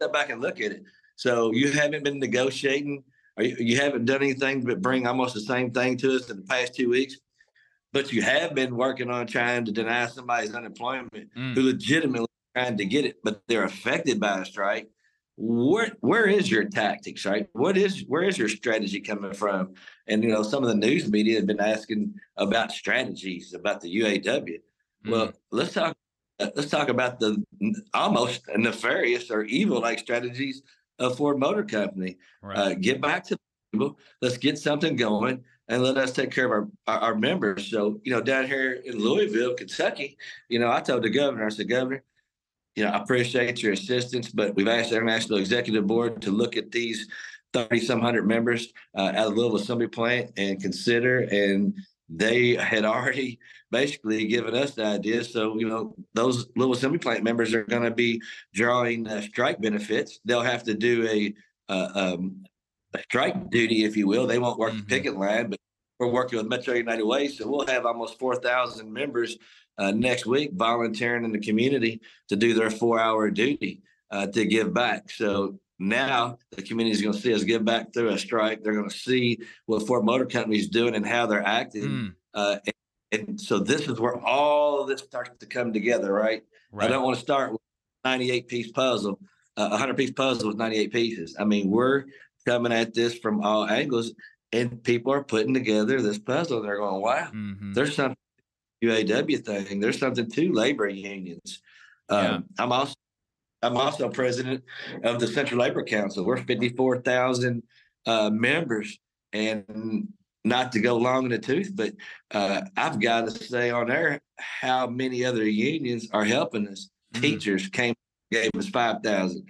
step back and look at it. So you haven't been negotiating, or you haven't done anything but bring almost the same thing to us in the past 2 weeks. But you have been working on trying to deny somebody's unemployment who legitimately trying to get it, but they're affected by a strike. Where is your tactics, right? Where is your strategy coming from? And, you know, some of the news media have been asking about strategies, about the UAW. Well, let's talk about the almost nefarious or evil-like strategies of Ford Motor Company. Right. Get back to the people. Let's get something going, and let us take care of our members. So, you know, down here in Louisville, Kentucky, you know, I told the governor, I said, Governor, you know, I appreciate your assistance, but we've asked the International Executive Board to look at these 30-some hundred members out of Louisville Assembly Plant and consider, and they had already basically given us the idea. So, you know, those Louisville Assembly Plant members are going to be drawing strike benefits. They'll have to do a strike duty, if you will. They won't work the picket line, but we're working with Metro United Way, so we'll have almost 4,000 members next week volunteering in the community to do their 4-hour duty to give back. So now the community is going to see us give back through a strike. They're going to see what Ford Motor Company is doing and how they're acting. And so this is where all this starts to come together, right? I don't want to start with a 98-piece puzzle, a 100-piece puzzle with 98 pieces. I mean, we're coming at this from all angles, and people are putting together this puzzle. They're going, wow, there's something to the UAW thing. There's something to labor unions. I'm also president of the Central Labor Council. We're 54,000 members, and not to go long in the tooth, but I've got to say on there how many other unions are helping us. Teachers gave us 5,000.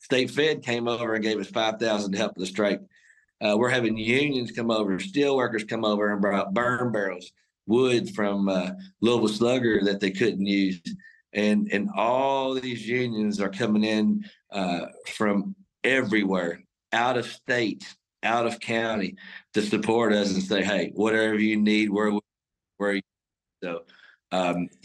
State Fed came over and gave us 5,000 to help the strike. We're having unions come over, steelworkers come over and brought burn barrels, wood from Louisville Slugger that they couldn't use. And all these unions are coming in from everywhere, out of state, out of county, to support us and say, hey, whatever you need, where you need. So,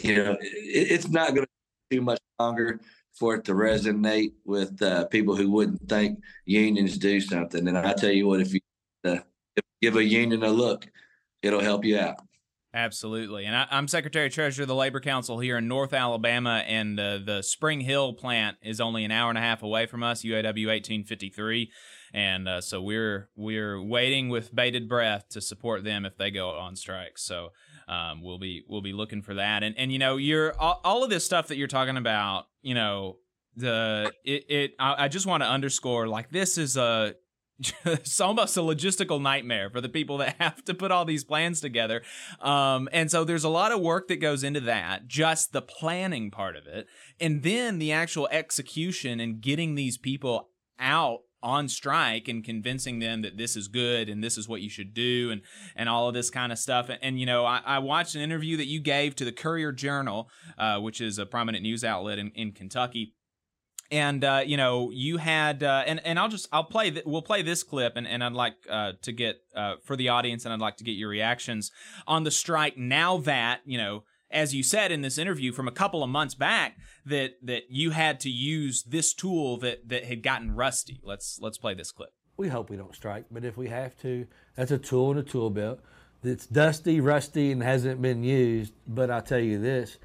you know, it's not going to be too much longer for it to resonate with people who wouldn't think unions do something. And I tell you what, if you give a union a look, it'll help you out. Absolutely. And I'm Secretary Treasurer of the Labor Council here in North Alabama, and the Spring Hill plant is only an hour and a half away from us, UAW 1853. And so we're waiting with bated breath to support them if they go on strike. So we'll be looking for that. And you know, all of this stuff that you're talking about, you know, I just want to underscore, like, this is a it's almost a logistical nightmare for the people that have to put all these plans together. And so there's a lot of work that goes into that, just the planning part of it. And then the actual execution and getting these people out on strike and convincing them that this is good and this is what you should do, and all of this kind of stuff. And you know, I watched an interview that you gave to the Courier Journal, which is a prominent news outlet in Kentucky. And, you know, you had, and we'll play this clip, and I'd like to get, for the audience, and I'd like to get your reactions on the strike now that, you know, as you said in this interview from a couple of months back, that you had to use this tool that had gotten rusty. Let's play this clip. We hope we don't strike, but if we have to, that's a tool in a tool belt that's dusty, rusty, and hasn't been used. But I'll tell you this,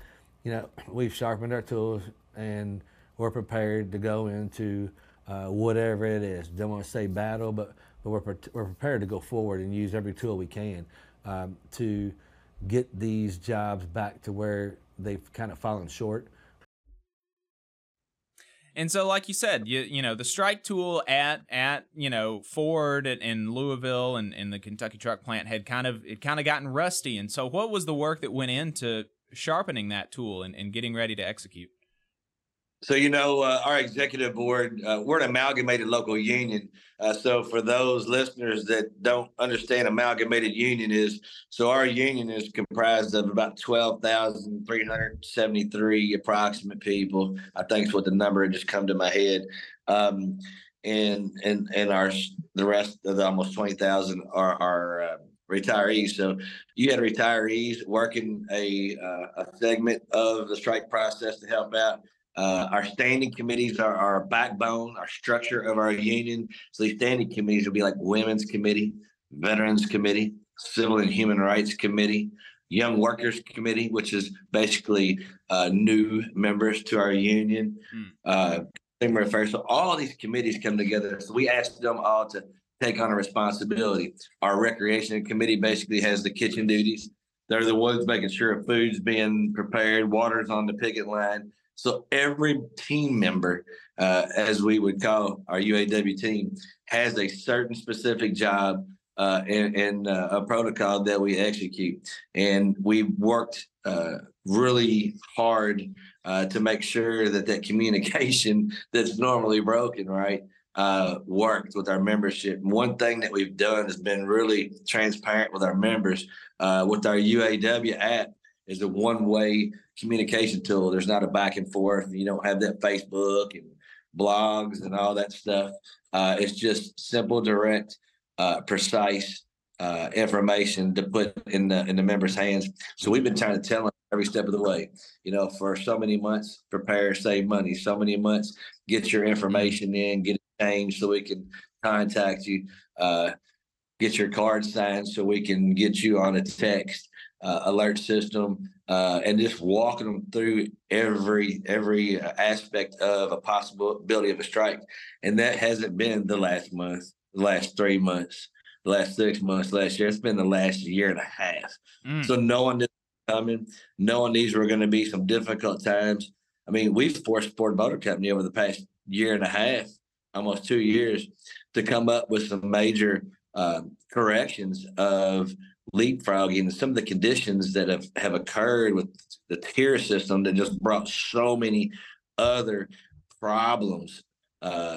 you know, we've sharpened our tools, and we're prepared to go into whatever it is. Don't want to say battle, but we're prepared to go forward and use every tool we can to get these jobs back to where they've kind of fallen short. And so, like you said, you know, the strike tool at Ford and Louisville and the Kentucky Truck Plant had kind of gotten rusty. And so what was the work that went into sharpening that tool and getting ready to execute? So, our executive board, we're an amalgamated local union. So for those listeners that don't understand, amalgamated union our union is comprised of about 12,373 approximate people. I think it's what the number just come to my head. And the rest of the almost 20,000 are retirees. So you had retirees working a segment of the strike process to help out. Our standing committees are our backbone, our structure of our union. So these standing committees will be like Women's Committee, Veterans Committee, Civil and Human Rights Committee, Young Workers Committee, which is basically new members to our union. Consumer Affairs. So all these committees come together. So we ask them all to take on a responsibility. Our Recreation Committee basically has the kitchen duties. They're the ones making sure food's being prepared, water's on the picket line. So every team member, as we would call our UAW team, has a certain specific job and a protocol that we execute. And we worked really hard to make sure that communication that's normally broken, right, worked with our membership. And one thing that we've done has been really transparent with our members. With our UAW app is a one-way communication tool. There's not a back and forth. You don't have that Facebook and blogs and all that stuff. It's just simple, direct, precise information to put in the members' hands. So we've been trying to tell them every step of the way, for so many months, prepare, save money. So many months, get your information in, get it changed so we can contact you, get your card signed so we can get you on a text alert system, and just walking them through every aspect of a possibility of a strike. And that hasn't been the last month, the last 3 months, the last 6 months, last year. It's been the last year and a half. So knowing this was coming, knowing these were going to be some difficult times. I mean, we've forced Ford Motor Company over the past year and a half, almost 2 years, to come up with some major corrections of leapfrogging, some of the conditions that have occurred with the tier system that just brought so many other problems to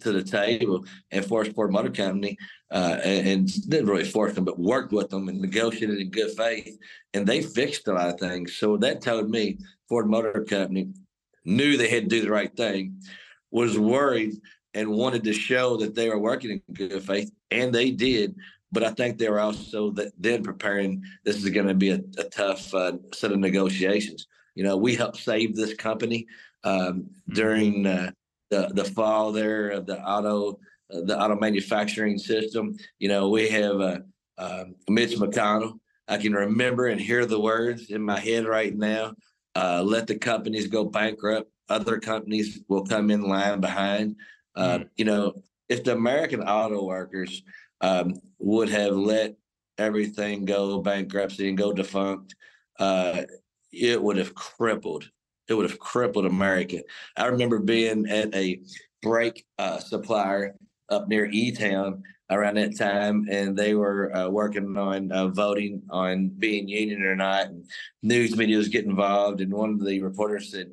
the table, and forced Ford Motor Company and didn't really force them, but worked with them and negotiated in good faith, and they fixed a lot of things. So that told me Ford Motor Company knew they had to do the right thing, was worried, and wanted to show that they were working in good faith, and they did. But I think they were also then preparing, this is going to be a tough set of negotiations. We helped save this company during the fall there of the auto manufacturing system. We have Mitch McConnell. I can remember and hear the words in my head right now. Let the companies go bankrupt. Other companies will come in line behind. If the American auto workers would have let everything go bankruptcy and go defunct, it would have crippled America. I remember being at a brake supplier up near E-Town around that time, and they were working on voting on being union or not, and news media was getting involved, and one of the reporters said,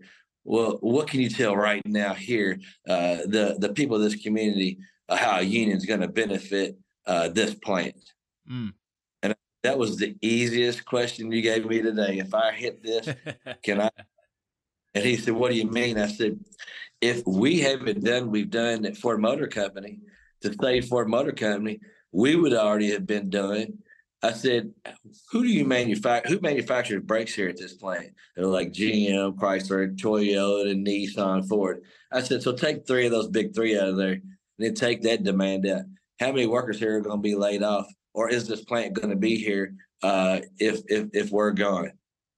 well, what can you tell right now here the people of this community how a union is going to benefit this plant? And that was the easiest question you gave me today. If I hit this, can I? And he said, what do you mean? I said, if we haven't done, we've done at Ford Motor Company to save Ford Motor Company, we would already have been done. I said, who manufactures brakes here at this plant? They were like GM, Chrysler, Toyota, Nissan, Ford. I said, so take three of those big three out of there and then take that demand out. How many workers here are going to be laid off, or is this plant going to be here if we're gone?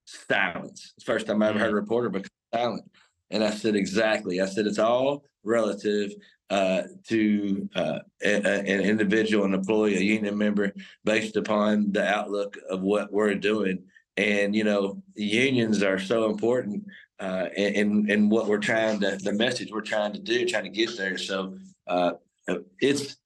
Silence. It's the first time I ever heard a reporter become silent. And I said, exactly. I said, it's all relative to an individual, an employee, a union member, based upon the outlook of what we're doing. And, unions are so important and what we're trying to, the message we're trying to do, trying to get there. So it's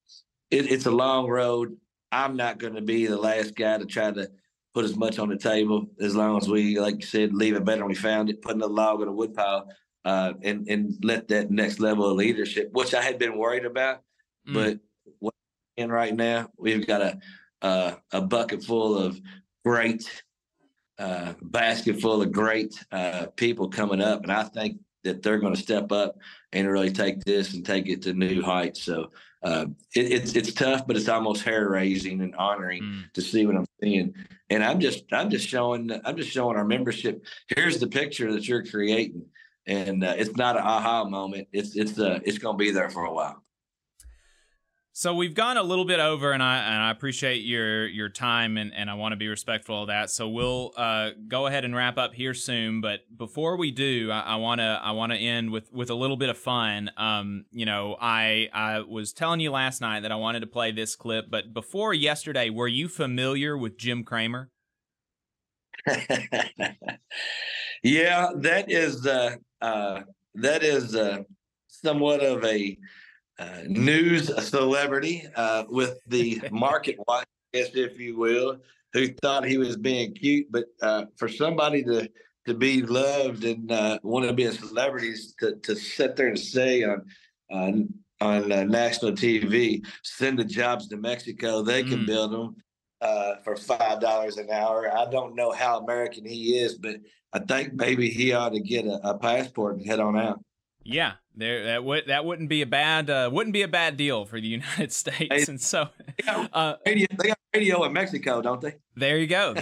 a long road. I'm not going to be the last guy to try to put as much on the table, as long as we, like you said, leave it better than we found it, put another log in a woodpile, and let that next level of leadership, which I had been worried about, but what we're in right now, we've got a bucket full of great, basket full of great people coming up, and I think that they're going to step up and really take this and take it to new heights. So it's tough, but it's almost hair raising and honoring to see what I'm seeing. And I'm just showing our membership. Here's the picture that you're creating, and it's not an aha moment. It's going to be there for a while. So we've gone a little bit over, and I appreciate your time, and I want to be respectful of that. So we'll go ahead and wrap up here soon. But before we do, I wanna end with a little bit of fun. I was telling you last night that I wanted to play this clip, but before yesterday, were you familiar with Jim Cramer? Yeah, that is somewhat of a news celebrity with the market watch, I guess, if you will, who thought he was being cute. But for somebody to be loved and want to be a celebrity, to sit there and say on national TV, send the jobs to Mexico, they can build them for $5 an hour. I don't know how American he is, but I think maybe he ought to get a passport and head on out. Yeah, that wouldn't be a bad deal for the United States, and so they got radio in Mexico, don't they? There you go.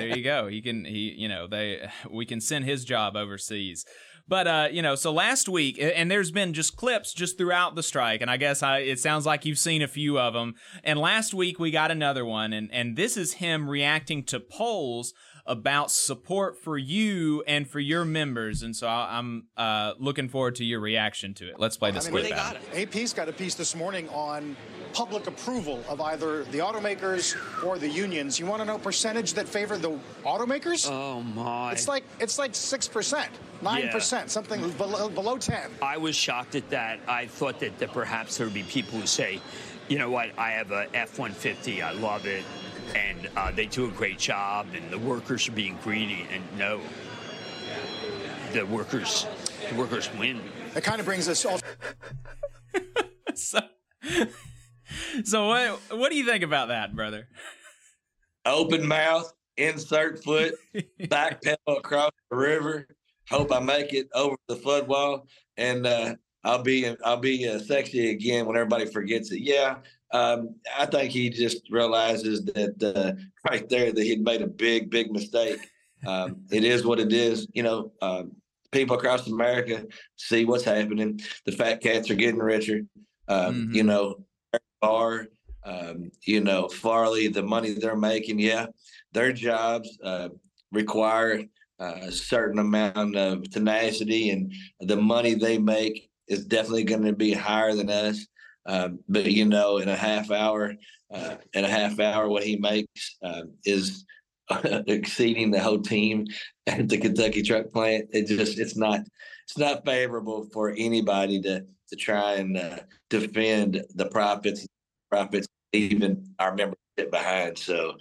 We can send his job overseas. But so last week, and there's been just clips just throughout the strike, and I guess it sounds like you've seen a few of them. And last week we got another one, and this is him reacting to polls about support for you and for your members, and so I'm looking forward to your reaction to it. Let's play this clip. AP's got a piece this morning on public approval of either the automakers or the unions. You want to know percentage that favor the automakers? Oh my! It's like 6%, 9%, something below 10. I was shocked at that. I thought that perhaps there would be people who say, you know what? I have a F-150. I love it. And they do a great job, and the workers are being greedy. And no, the workers win. That kind of brings us all. So what do you think about that, brother? Open mouth, insert foot, back pedal across the river. Hope I make it over the flood wall, and I'll be sexy again when everybody forgets it. Yeah. I think he just realizes that right there that he'd made a big, big mistake. It is what it is. People across America see what's happening. The fat cats are getting richer. Farley, the money they're making, their jobs require a certain amount of tenacity, and the money they make is definitely going to be higher than us. But in a half hour, what he makes is exceeding the whole team at the Kentucky Truck Plant. It's not favorable for anybody to try and defend the profits, even our membership behind. So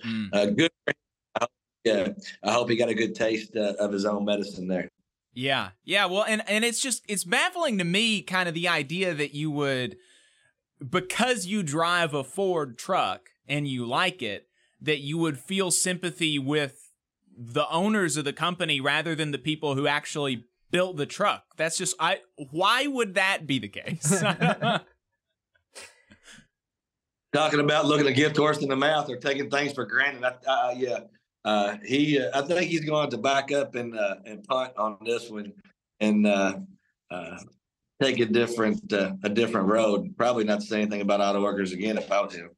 good. I hope he got a good taste of his own medicine there. Yeah. Well, and it's just, it's baffling to me, kind of the idea that you would, because you drive a Ford truck and you like it, that you would feel sympathy with the owners of the company rather than the people who actually built the truck. That's just, why would that be the case? Talking about looking a gift horse in the mouth or taking things for granted. I think he's going to back up and punt on this one. And, take a different road. Probably not to say anything about auto workers again if I was him.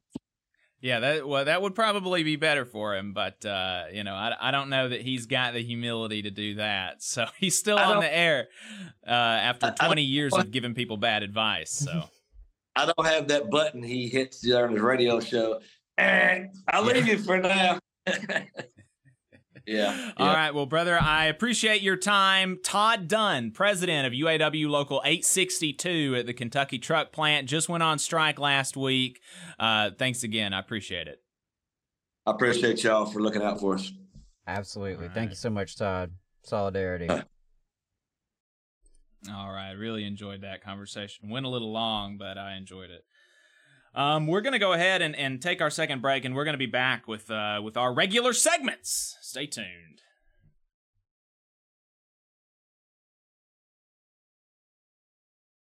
Yeah, that would probably be better for him. But I don't know that he's got the humility to do that. So he's still on the air after 20 years of giving people bad advice. So I don't have that button he hits on his radio show. I'll leave you for now. Yeah. All right. Well, brother, I appreciate your time. Todd Dunn, president of UAW Local 862 at the Kentucky Truck Plant, just went on strike last week. Thanks again. I appreciate it. I appreciate y'all for looking out for us. Absolutely. Right. Thank you so much, Todd. Solidarity. All right. Really enjoyed that conversation. Went a little long, but I enjoyed it. We're going to go ahead and take our second break, and we're going to be back with our regular segments. Stay tuned.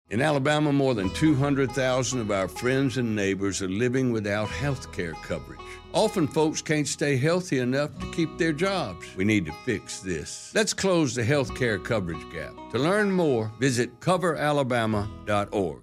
In Alabama, more than 200,000 of our friends and neighbors are living without health care coverage. Often folks can't stay healthy enough to keep their jobs. We need to fix this. Let's close the health care coverage gap. To learn more, visit coveralabama.org.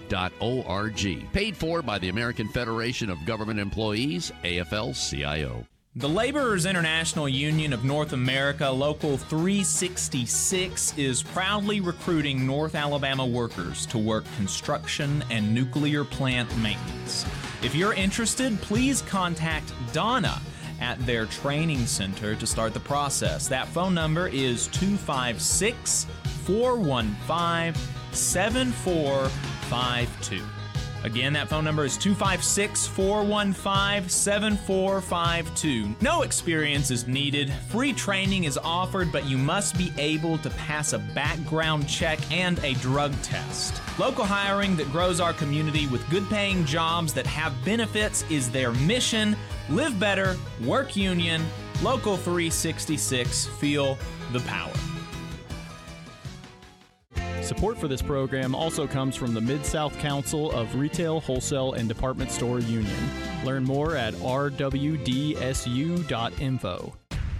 Paid for by the American Federation of Government Employees, AFL-CIO. The Laborers International Union of North America, Local 366, is proudly recruiting North Alabama workers to work construction and nuclear plant maintenance. If you're interested, please contact Donna at their training center to start the process. That phone number is 256-415-7452. Again, that phone number is 256-415-7452. No experience is needed. Free training is offered, but you must be able to pass a background check and a drug test. Local hiring that grows our community with good-paying jobs that have benefits is their mission. Live better, work union, Local 366, feel the power. Support for this program also comes from the Mid-South Council of Retail, Wholesale, and Department Store Union. Learn more at rwdsu.info.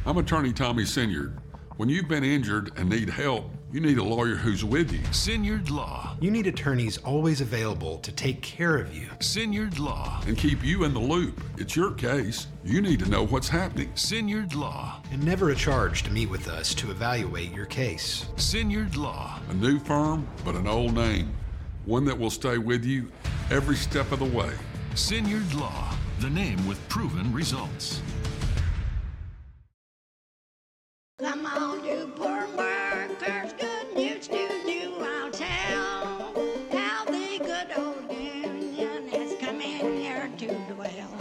I'm attorney Tommy Seniard. When you've been injured and need help, you need a lawyer who's with you. Seniard Law. You need attorneys always available to take care of you. Seniard Law. And keep you in the loop. It's your case. You need to know what's happening. Seniard Law. And never a charge to meet with us to evaluate your case. Seniard Law. A new firm, but an old name. One that will stay with you every step of the way. Seniard Law. The name with proven results. Come on, you poor workers. Good news to you, I'll tell. How the good old union has come in here to dwell.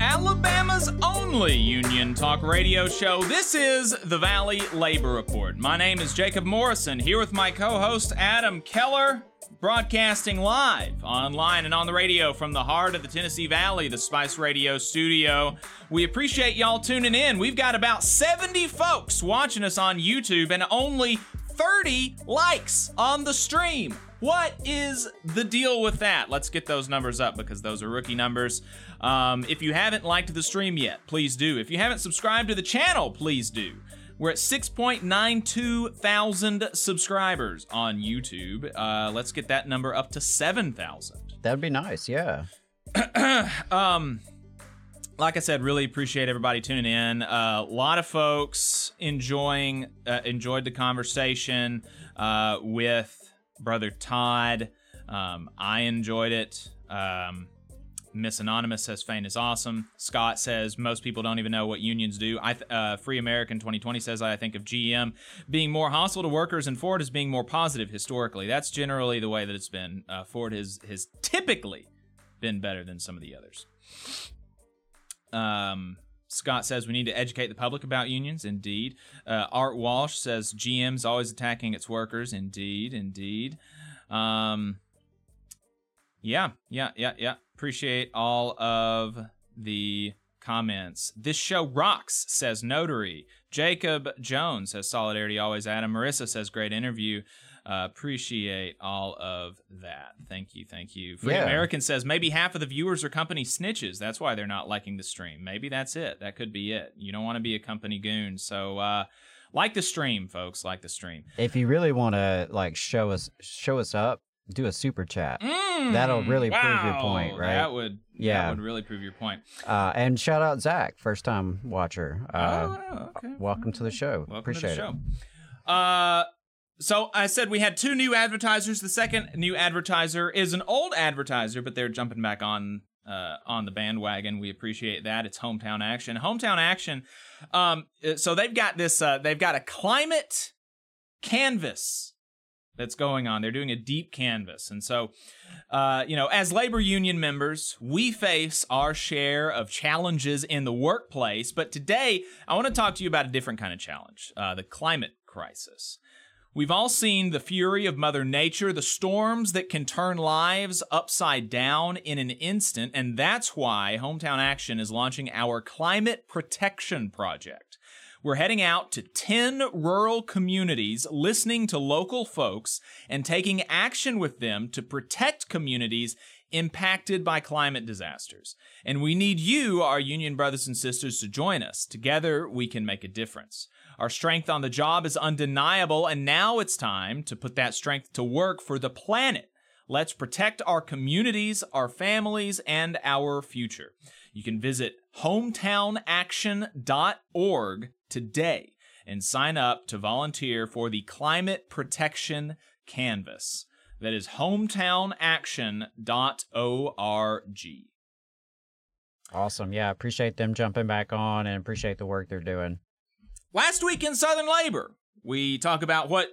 Alabama's only union talk radio show. This is the Valley Labor Report. My name is Jacob Morrison, here with my co-host Adam Keller. Broadcasting live, online, and on the radio from the heart of the Tennessee Valley, the Spice Radio Studio. We appreciate y'all tuning in. We've got about 70 folks watching us on YouTube and only 30 likes on the stream. What is the deal with that? Let's get those numbers up because those are rookie numbers. If you haven't liked the stream yet, please do. If you haven't subscribed to the channel, please do. We're at 6.92 thousand subscribers on YouTube. Let's get that number up to 7,000. That'd be nice, yeah. Like I said, really appreciate everybody tuning in. A lot of folks enjoyed the conversation with Brother Todd. I enjoyed it. Miss Anonymous says Fain is awesome. Scott says most people don't even know what unions do. Free American 2020 says I think of GM being more hostile to workers and Ford as being more positive historically. That's generally the way that it's been. Ford has typically been better than some of the others. Scott says we need to educate the public about unions. Indeed. Art Walsh says GM's always attacking its workers. Indeed. Yeah. Appreciate all of the comments. This show rocks, says Notary. Jacob Jones says solidarity always, Adam. Marissa says great interview. Appreciate all of that. Thank you. Free American says maybe half of the viewers are company snitches. That's why they're not liking the stream. Maybe that's it. That could be it. You don't want to be a company goon. So, like the stream, folks. Like the stream. If you really want to like show us up, do a super chat. That'll really prove your point, right? That would really prove your point. And shout out Zach, first time watcher. Welcome to the show. Appreciate it. So I said we had two new advertisers. The second new advertiser is an old advertiser, but they're jumping back on the bandwagon. We appreciate that. It's Hometown Action. So they've got this. They've got a climate canvas that's going on. They're doing a deep canvas. And so, as labor union members, we face our share of challenges in the workplace. But today, I want to talk to you about a different kind of challenge, the climate crisis. We've all seen the fury of Mother Nature, the storms that can turn lives upside down in an instant. And that's why Hometown Action is launching our Climate Protection Project. We're heading out to 10 rural communities, listening to local folks, and taking action with them to protect communities impacted by climate disasters. And we need you, our union brothers and sisters, to join us. Together, we can make a difference. Our strength on the job is undeniable, and now it's time to put that strength to work for the planet. Let's protect our communities, our families, and our future. You can visit hometownaction.org today and sign up to volunteer for the Climate Protection Canvas. That is hometownaction.org. Awesome. Yeah, appreciate them jumping back on and appreciate the work they're doing. Last week in Southern Labor, we talk about what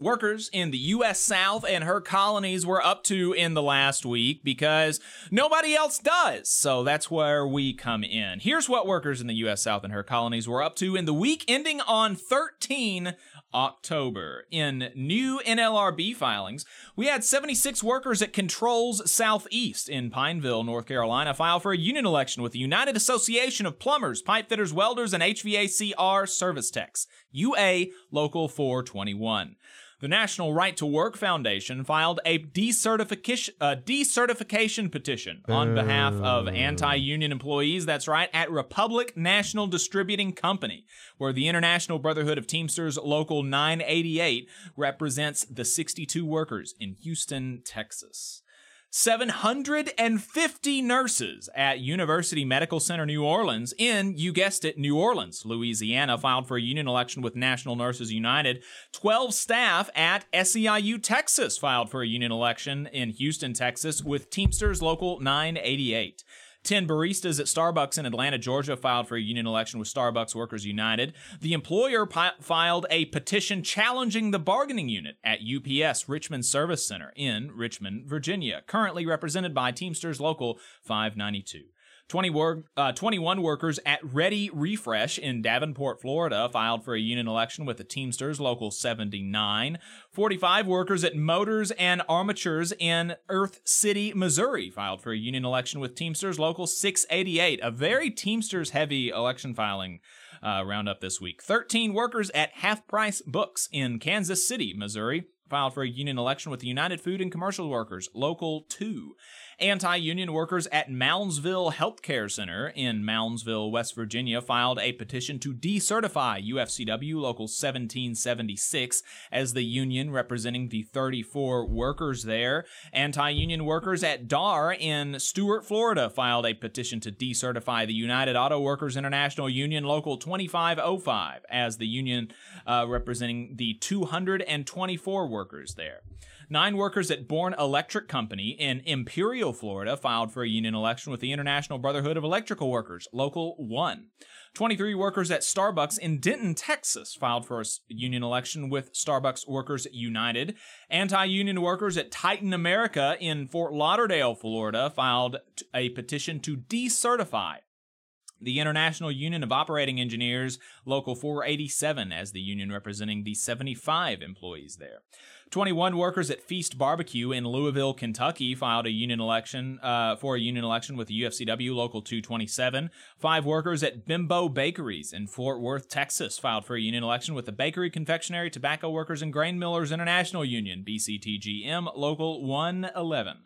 workers in the U.S. South and her colonies were up to in the last week because nobody else does. So that's where we come in. Here's what workers in the U.S. South and her colonies were up to in the week ending on 13 October. In new NLRB filings, we had 76 workers at Controls Southeast in Pineville, North Carolina, file for a union election with the United Association of Plumbers, Pipe Fitters, Welders, and HVACR Service Techs, UA Local 421. The National Right to Work Foundation filed a decertification petition on behalf of anti-union employees, that's right, at Republic National Distributing Company, where the International Brotherhood of Teamsters Local 988 represents the 62 workers in Houston, Texas. 750 nurses at University Medical Center New Orleans in, you guessed it, New Orleans, Louisiana, filed for a union election with National Nurses United. 12 staff at SEIU Texas filed for a union election in Houston, Texas with Teamsters Local 988. 10 baristas at Starbucks in Atlanta, Georgia, filed for a union election with Starbucks Workers United. The employer filed a petition challenging the bargaining unit at UPS Richmond Service Center in Richmond, Virginia, currently represented by Teamsters Local 592. 21 workers at Ready Refresh in Davenport, Florida, filed for a union election with the Teamsters Local 79. 45 workers at Motors and Armatures in Earth City, Missouri, filed for a union election with Teamsters Local 688. A very Teamsters-heavy election filing roundup this week. 13 workers at Half Price Books in Kansas City, Missouri, filed for a union election with the United Food and Commercial Workers, Local 2. Anti-union workers at Moundsville Healthcare Center in Moundsville, West Virginia, filed a petition to decertify UFCW Local 1776 as the union representing the 34 workers there. Anti-union workers at DAR in Stuart, Florida, filed a petition to decertify the United Auto Workers International Union Local 2505 as the union representing the 224 workers there. 9 workers at Bourne Electric Company in Imperial, Florida, filed for a union election with the International Brotherhood of Electrical Workers, Local 1. 23 workers at Starbucks in Denton, Texas, filed for a union election with Starbucks Workers United. Anti-union workers at Titan America in Fort Lauderdale, Florida, filed a petition to decertify the International Union of Operating Engineers, Local 487, as the union representing the 75 employees there. 21 workers at Feast Barbecue in Louisville, Kentucky, filed a union election with the UFCW Local 227. 5 workers at Bimbo Bakeries in Fort Worth, Texas, filed for a union election with the Bakery, Confectionery, Tobacco Workers, and Grain Millers International Union, BCTGM Local 111.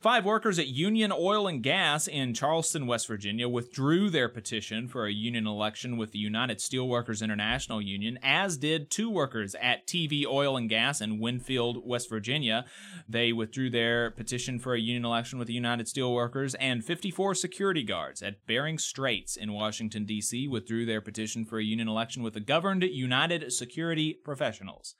5 workers at Union Oil and Gas in Charleston, West Virginia, withdrew their petition for a union election with the United Steelworkers International Union, as did 2 workers at TV Oil and Gas in Winfield, West Virginia. They withdrew their petition for a union election with the United Steelworkers, and 54 security guards at Bering Straits in Washington, D.C. withdrew their petition for a union election with the governed United Security Professionals.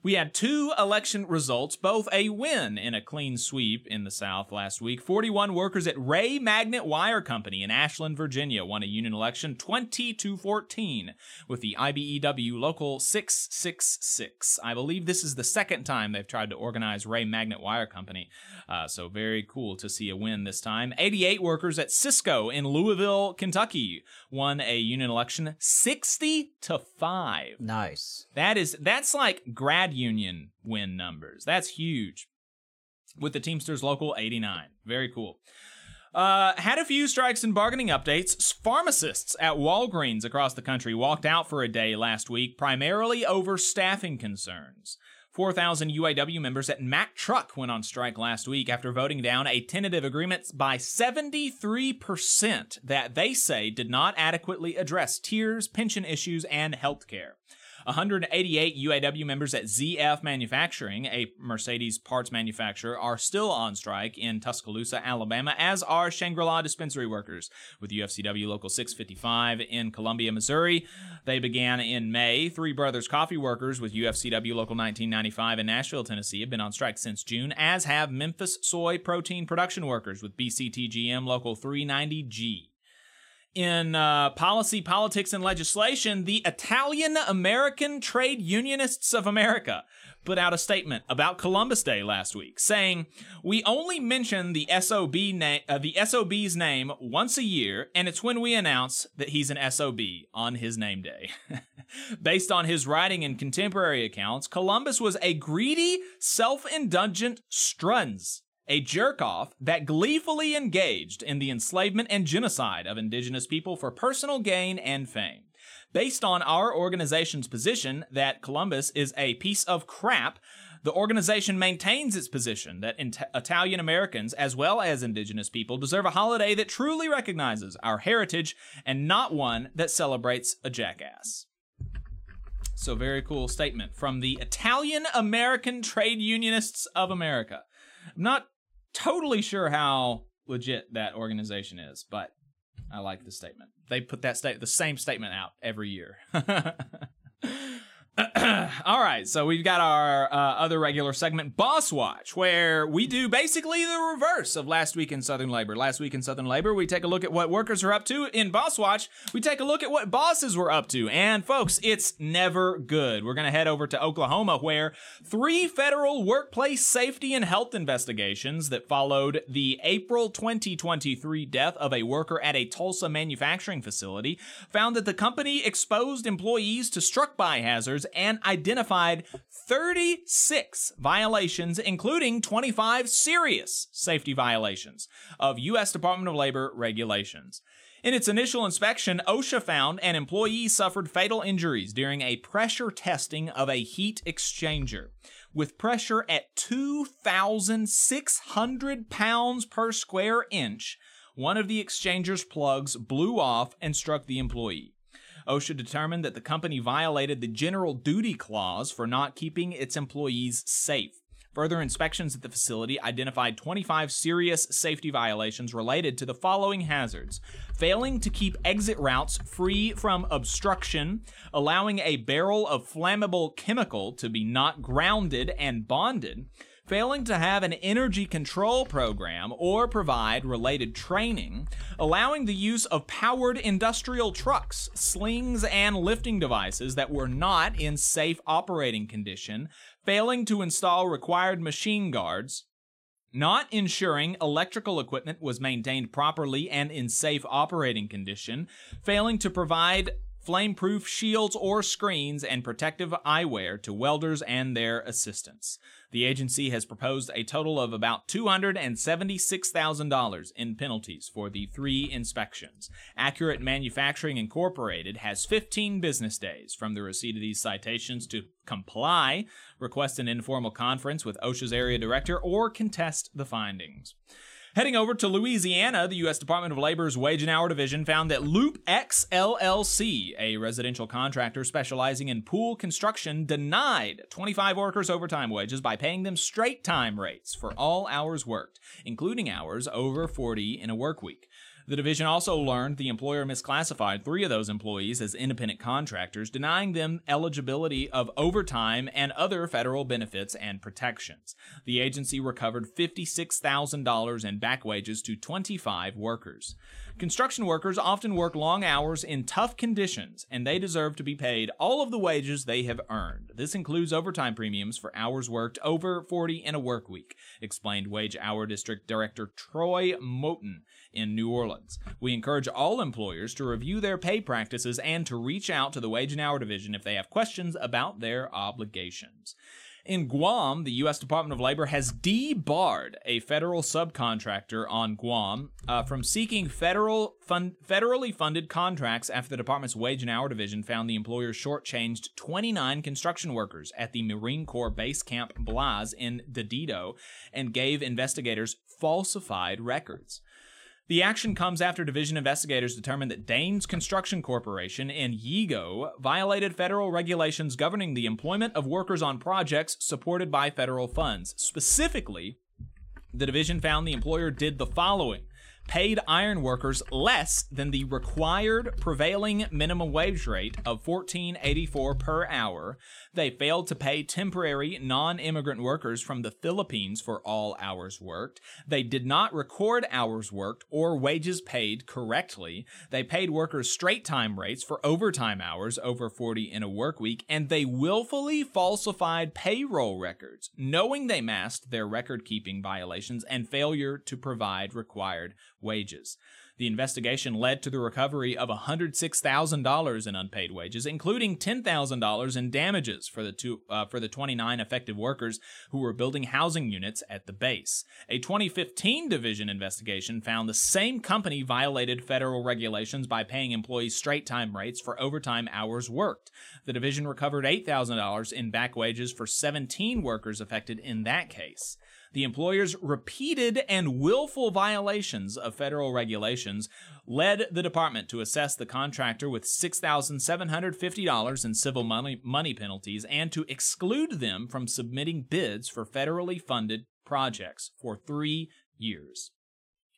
We had 2 election results, both a win in a clean sweep in the South last week. 41 workers at Ray Magnet Wire Company in Ashland, Virginia, won a union election 20-14 with the IBEW Local 666. I believe this is the second time they've tried to organize Ray Magnet Wire Company, so very cool to see a win this time. 88 workers at Cisco in Louisville, Kentucky, won a union election 60-5. Nice. That's like grad union win numbers. That's huge. With the Teamsters Local 89. Very cool. Had a few strikes and bargaining updates. Pharmacists at Walgreens across the country walked out for a day last week, primarily over staffing concerns. 4,000 UAW members at Mack Truck went on strike last week after voting down a tentative agreement by 73% that they say did not adequately address tiers, pension issues, and health care. 188 UAW members at ZF Manufacturing, a Mercedes parts manufacturer, are still on strike in Tuscaloosa, Alabama, as are Shangri-La dispensary workers with UFCW Local 655 in Columbia, Missouri. They began in May. Three Brothers Coffee workers with UFCW Local 1995 in Nashville, Tennessee, have been on strike since June, as have Memphis soy protein production workers with BCTGM Local 390G. In policy, politics, and legislation, the Italian-American Trade Unionists of America put out a statement about Columbus Day last week, saying, "We only mention the SOB's name once a year, and it's when we announce that he's an SOB on his name day." Based on his writing and contemporary accounts, Columbus was a greedy, self-indulgent strunz, a jerk-off that gleefully engaged in the enslavement and genocide of indigenous people for personal gain and fame. Based on our organization's position that Columbus is a piece of crap, the organization maintains its position that Italian Americans, as well as indigenous people, deserve a holiday that truly recognizes our heritage and not one that celebrates a jackass. So, very cool statement from the Italian-American Trade Unionists of America. I'm not totally sure how legit that organization is, but I like the statement. They put the same statement out every year. All right, so we've got our other regular segment, Boss Watch, where we do basically the reverse of Last Week in Southern Labor. Last Week in Southern Labor, we take a look at what workers are up to. In Boss Watch, we take a look at what bosses were up to. And folks, it's never good. We're going to head over to Oklahoma, where three federal workplace safety and health investigations that followed the April 2023 death of a worker at a Tulsa manufacturing facility found that the company exposed employees to struck-by hazards and identified 36 violations, including 25 serious safety violations of U.S. Department of Labor regulations. In its initial inspection, OSHA found an employee suffered fatal injuries during a pressure testing of a heat exchanger, with pressure at 2,600 pounds per square inch. One of the exchanger's plugs blew off and struck the employee. OSHA determined that the company violated the general duty clause for not keeping its employees safe. Further inspections at the facility identified 25 serious safety violations related to the following hazards: failing to keep exit routes free from obstruction, allowing a barrel of flammable chemical to be not grounded and bonded, failing to have an energy control program or provide related training, allowing the use of powered industrial trucks, slings, and lifting devices that were not in safe operating condition, failing to install required machine guards, not ensuring electrical equipment was maintained properly and in safe operating condition, failing to provide flame-proof shields or screens, and protective eyewear to welders and their assistants. The agency has proposed a total of about $276,000 in penalties for the three inspections. Accurate Manufacturing Incorporated has 15 business days from the receipt of these citations to comply, request an informal conference with OSHA's area director, or contest the findings. Heading over to Louisiana, the U.S. Department of Labor's Wage and Hour Division found that Loop X LLC, a residential contractor specializing in pool construction, denied 25 workers overtime wages by paying them straight time rates for all hours worked, including hours over 40 in a work week. The division also learned the employer misclassified three of those employees as independent contractors, denying them eligibility of overtime and other federal benefits and protections. The agency recovered $56,000 in back wages to 25 workers. Construction workers often work long hours in tough conditions, and they deserve to be paid all of the wages they have earned. This includes overtime premiums for hours worked over 40 in a work week, explained Wage Hour District Director Troy Moten in New Orleans. We encourage all employers to review their pay practices and to reach out to the Wage and Hour Division if they have questions about their obligations. In Guam, the U.S. Department of Labor has debarred a federal subcontractor on Guam from seeking federally funded contracts after the department's Wage and Hour Division found the employer shortchanged 29 construction workers at the Marine Corps Base Camp Blaz in Didito and gave investigators falsified records. The action comes after division investigators determined that Danes Construction Corporation in Yigo violated federal regulations governing the employment of workers on projects supported by federal funds. Specifically, the division found the employer did the following: paid iron workers less than the required prevailing minimum wage rate of $14.84 per hour. They failed to pay temporary non-immigrant workers from the Philippines for all hours worked. They did not record hours worked or wages paid correctly. They paid workers straight time rates for overtime hours over 40 in a work week, and they willfully falsified payroll records, knowing they masked their record-keeping violations and failure to provide required wages. The investigation led to the recovery of $106,000 in unpaid wages, including $10,000 in damages for the 29 affected workers who were building housing units at the base. A 2015 division investigation found the same company violated federal regulations by paying employees straight-time rates for overtime hours worked. The division recovered $8,000 in back wages for 17 workers affected in that case. The employer's repeated and willful violations of federal regulations led the department to assess the contractor with $6,750 in civil money penalties and to exclude them from submitting bids for federally funded projects for 3 years.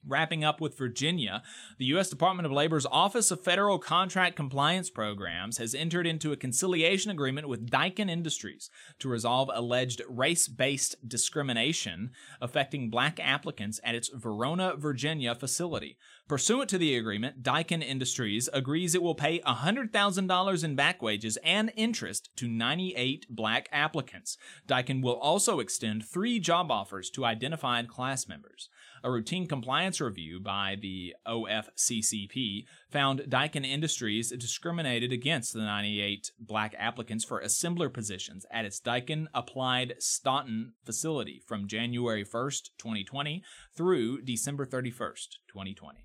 Wrapping up with Virginia, the U.S. Department of Labor's Office of Federal Contract Compliance Programs has entered into a conciliation agreement with Daikin Industries to resolve alleged race-based discrimination affecting black applicants at its Verona, Virginia facility. Pursuant to the agreement, Daikin Industries agrees it will pay $100,000 in back wages and interest to 98 black applicants. Daikin will also extend 3 job offers to identified class members. A routine compliance review by the OFCCP found Daikin Industries discriminated against the 98 black applicants for assembler positions at its Daikin Applied Staunton facility from January 1st, 2020 through December 31st, 2020.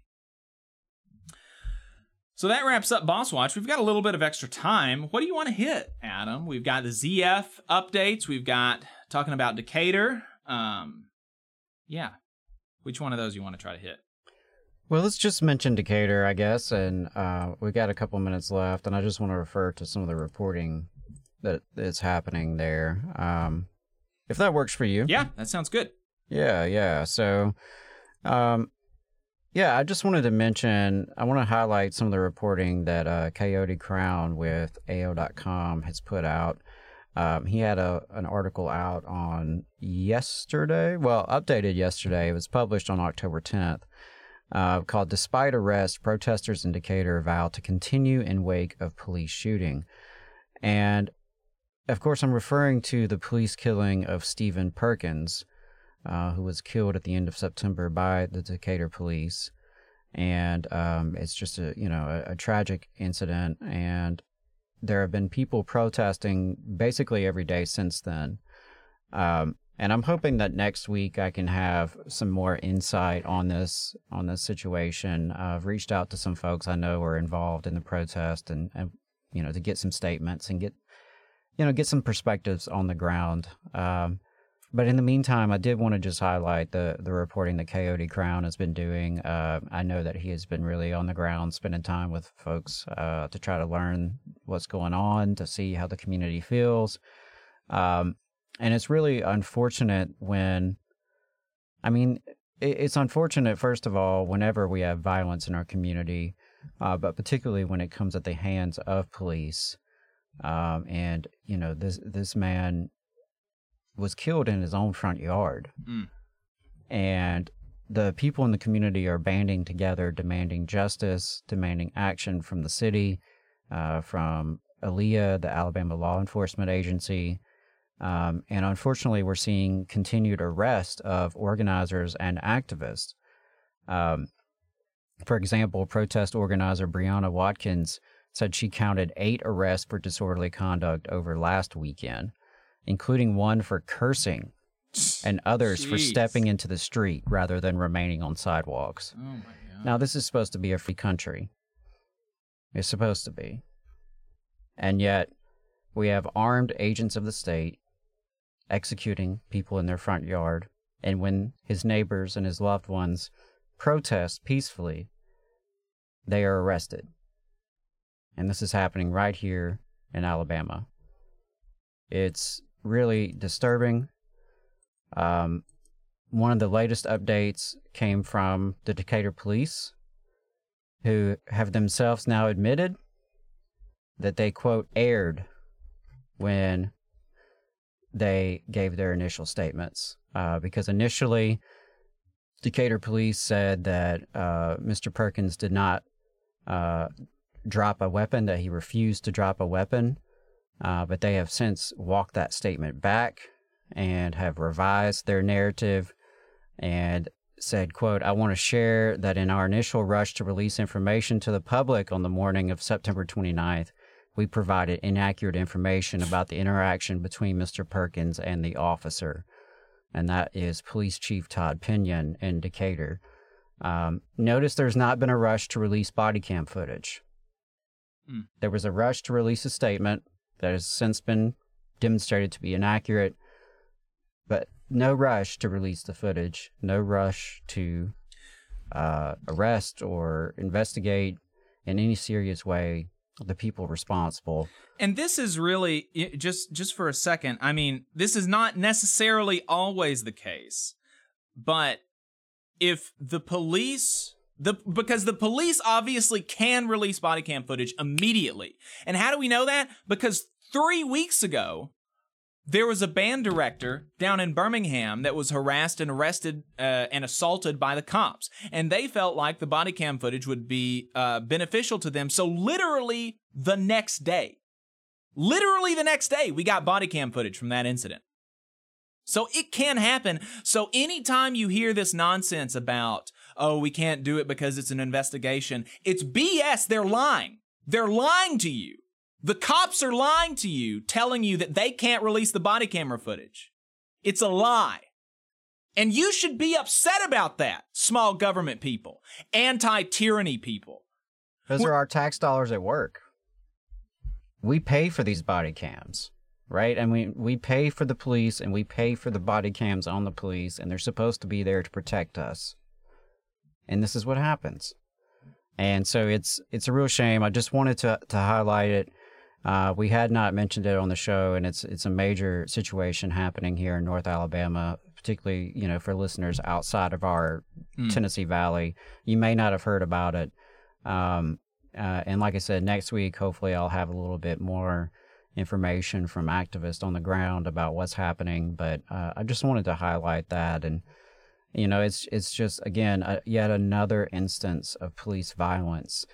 So that wraps up Boss Watch. We've got a little bit of extra time. What do you want to hit, Adam? We've got the ZF updates. We've got talking about Decatur. Yeah. Which one of those you want to try to hit? Well, let's just mention Decatur, I guess, and we got a couple minutes left, and I just want to refer to some of the reporting that is happening there, if that works for you. Yeah, that sounds good. Yeah. So, I just wanted to mention, I want to highlight some of the reporting that Coyote Crown with AO.com has put out. He had an article out on yesterday. Well, updated yesterday. It was published on October 10th called Despite Arrest, Protesters in Decatur Vow to Continue in Wake of Police Shooting. And, of course, I'm referring to the police killing of Stephen Perkins, who was killed at the end of September by the Decatur police. And it's just a tragic incident, and there have been people protesting basically every day since then. And I'm hoping that next week I can have some more insight on this situation. I've reached out to some folks I know are involved in the protest and to get some statements and get some perspectives on the ground. But in the meantime, I did want to just highlight the reporting that Coyote Crown has been doing. I know that he has been really on the ground, spending time with folks to try to learn what's going on, to see how the community feels. And it's really unfortunate it's unfortunate, first of all, whenever we have violence in our community, but particularly when it comes at the hands of police. This man was killed in his own front yard. Mm. And the people in the community are banding together, demanding justice, demanding action from the city, from ALEA, the Alabama Law Enforcement Agency. And unfortunately, we're seeing continued arrest of organizers and activists. For example, protest organizer Breonna Watkins said she counted 8 arrests for disorderly conduct over last weekend, including one for cursing and others for stepping into the street rather than remaining on sidewalks. Oh my God. Now, this is supposed to be a free country. It's supposed to be. And yet, we have armed agents of the state executing people in their front yard, and when his neighbors and his loved ones protest peacefully, they are arrested. And this is happening right here in Alabama. It's really disturbing. One of the latest updates came from the Decatur police, who have themselves now admitted that they, quote, erred when they gave their initial statements. Because initially, Decatur police said that Mr. Perkins did not drop a weapon, that he refused to drop a weapon. But they have since walked that statement back and have revised their narrative and said, quote, I want to share that in our initial rush to release information to the public on the morning of September 29th, we provided inaccurate information about the interaction between Mr. Perkins and the officer. And that is Police Chief Todd Pinion in Decatur. Notice there's not been a rush to release body cam footage. Mm. There was a rush to release a statement that has since been demonstrated to be inaccurate, but no rush to release the footage, no rush to arrest or investigate in any serious way the people responsible. And this is really, just for a second, I mean, this is not necessarily always the case, but if the police, because the police obviously can release body cam footage immediately. And how do we know that? Because 3 weeks ago, there was a band director down in Birmingham that was harassed and arrested and assaulted by the cops. And they felt like the body cam footage would be beneficial to them. So literally the next day, we got body cam footage from that incident. So it can happen. So anytime you hear this nonsense about, oh, we can't do it because it's an investigation, it's BS. They're lying. They're lying to you. The cops are lying to you, telling you that they can't release the body camera footage. It's a lie. And you should be upset about that, small government people, anti-tyranny people. Those are our tax dollars at work. We pay for these body cams, right? And we pay for the police, and we pay for the body cams on the police, and they're supposed to be there to protect us. And this is what happens. And so it's a real shame. I just wanted to highlight it. We had not mentioned it on the show, and it's a major situation happening here in North Alabama, particularly, you know, for listeners outside of our Tennessee Valley. You may not have heard about it. And like I said, next week, hopefully I'll have a little bit more information from activists on the ground about what's happening. But I just wanted to highlight that. And, you know, it's just, again, yet another instance of police violence.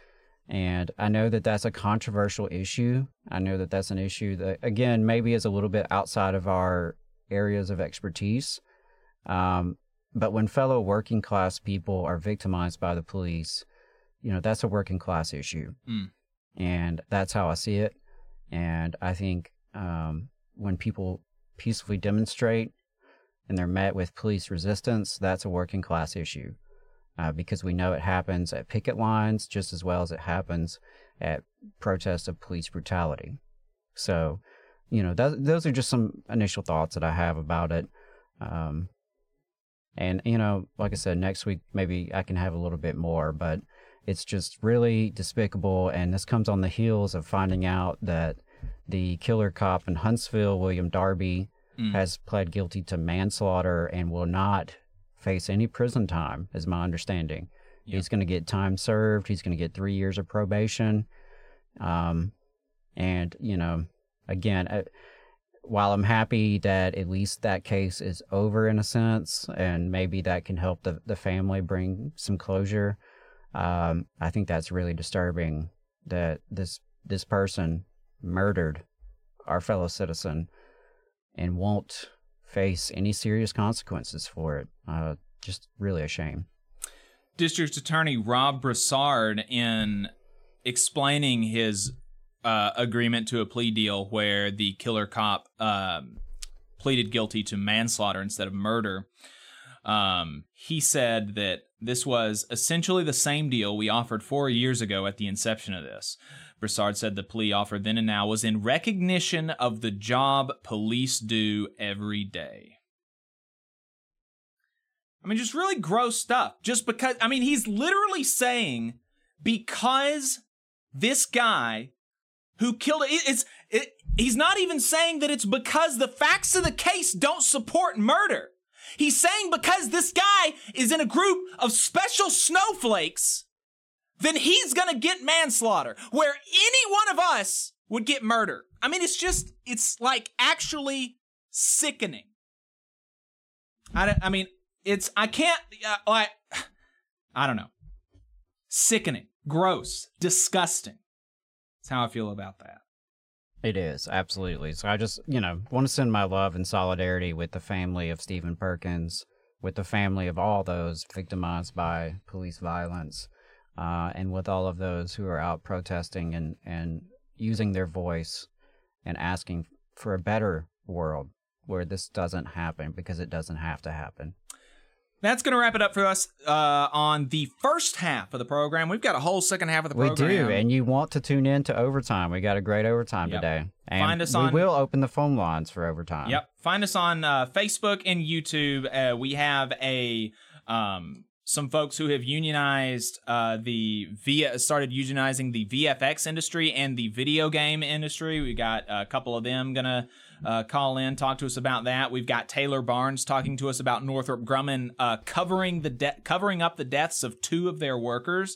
And I know that that's a controversial issue. I know that that's an issue that, again, maybe is a little bit outside of our areas of expertise. But when fellow working class people are victimized by the police, you know, that's a working class issue. Mm. And that's how I see it. And I think when people peacefully demonstrate and they're met with police resistance, that's a working class issue. Because we know it happens at picket lines just as well as it happens at protests of police brutality. So, you know, those are just some initial thoughts that I have about it. And, you know, like I said, next week maybe I can have a little bit more, but it's just really despicable. And this comes on the heels of finding out that the killer cop in Huntsville, William Darby, has pled guilty to manslaughter and will not face any prison time, is my understanding. Yep. He's going to get time served. He's going to get 3 years of probation. And, you know, again, while I'm happy that at least that case is over in a sense, and maybe that can help the family bring some closure, I think that's really disturbing that this person murdered our fellow citizen and won't face any serious consequences for it. Just really a shame. District Attorney Rob Broussard, in explaining his agreement to a plea deal where the killer cop pleaded guilty to manslaughter instead of murder, he said that this was essentially the same deal we offered 4 years ago at the inception of this. Broussard said the plea offered then and now was in recognition of the job police do every day. I mean, just really gross stuff. Just because, I mean, he's literally saying, because this guy who killed he's not even saying that it's because the facts of the case don't support murder. He's saying because this guy is in a group of special snowflakes, then he's going to get manslaughter, where any one of us would get murder. I mean, it's like actually sickening. I don't know. Sickening, gross, disgusting. That's how I feel about that. It is, absolutely. So I just, you know, want to send my love and solidarity with the family of Stephen Perkins, with the family of all those victimized by police violence. And with all of those who are out protesting and using their voice and asking for a better world where this doesn't happen, because it doesn't have to happen. That's going to wrap it up for us on the first half of the program. We've got a whole second half of the program. We do, and you want to tune in to Overtime. We got a great Overtime today. And find us on, we will open the phone lines for Overtime. Yep. Find us on Facebook and YouTube. We have a some folks who have unionized started unionizing the VFX industry and the video game industry. We got a couple of them gonna call in, talk to us about that. We've got Taylor Barnes talking to us about Northrop Grumman covering up the deaths of two of their workers.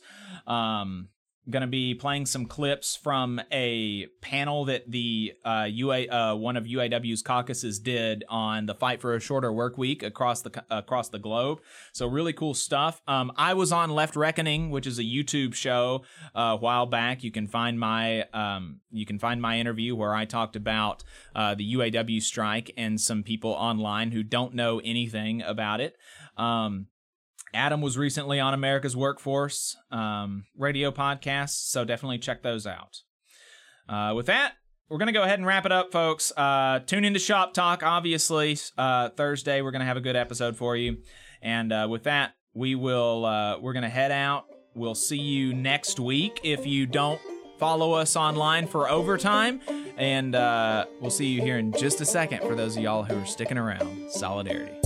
Going to be playing some clips from a panel that the one of UAW's caucuses did on the fight for a shorter work week across the globe. So really cool stuff. I was on Left Reckoning, which is a YouTube show a while back. You can find my interview where I talked about the UAW strike and some people online who don't know anything about it. Adam was recently on America's Workforce radio podcast, so definitely check those out. With that, we're going to go ahead and wrap it up, folks. Tune into Shop Talk, obviously. Thursday, we're going to have a good episode for you. And with that, we're going to head out. We'll see you next week if you don't follow us online for overtime. And we'll see you here in just a second for those of y'all who are sticking around. Solidarity.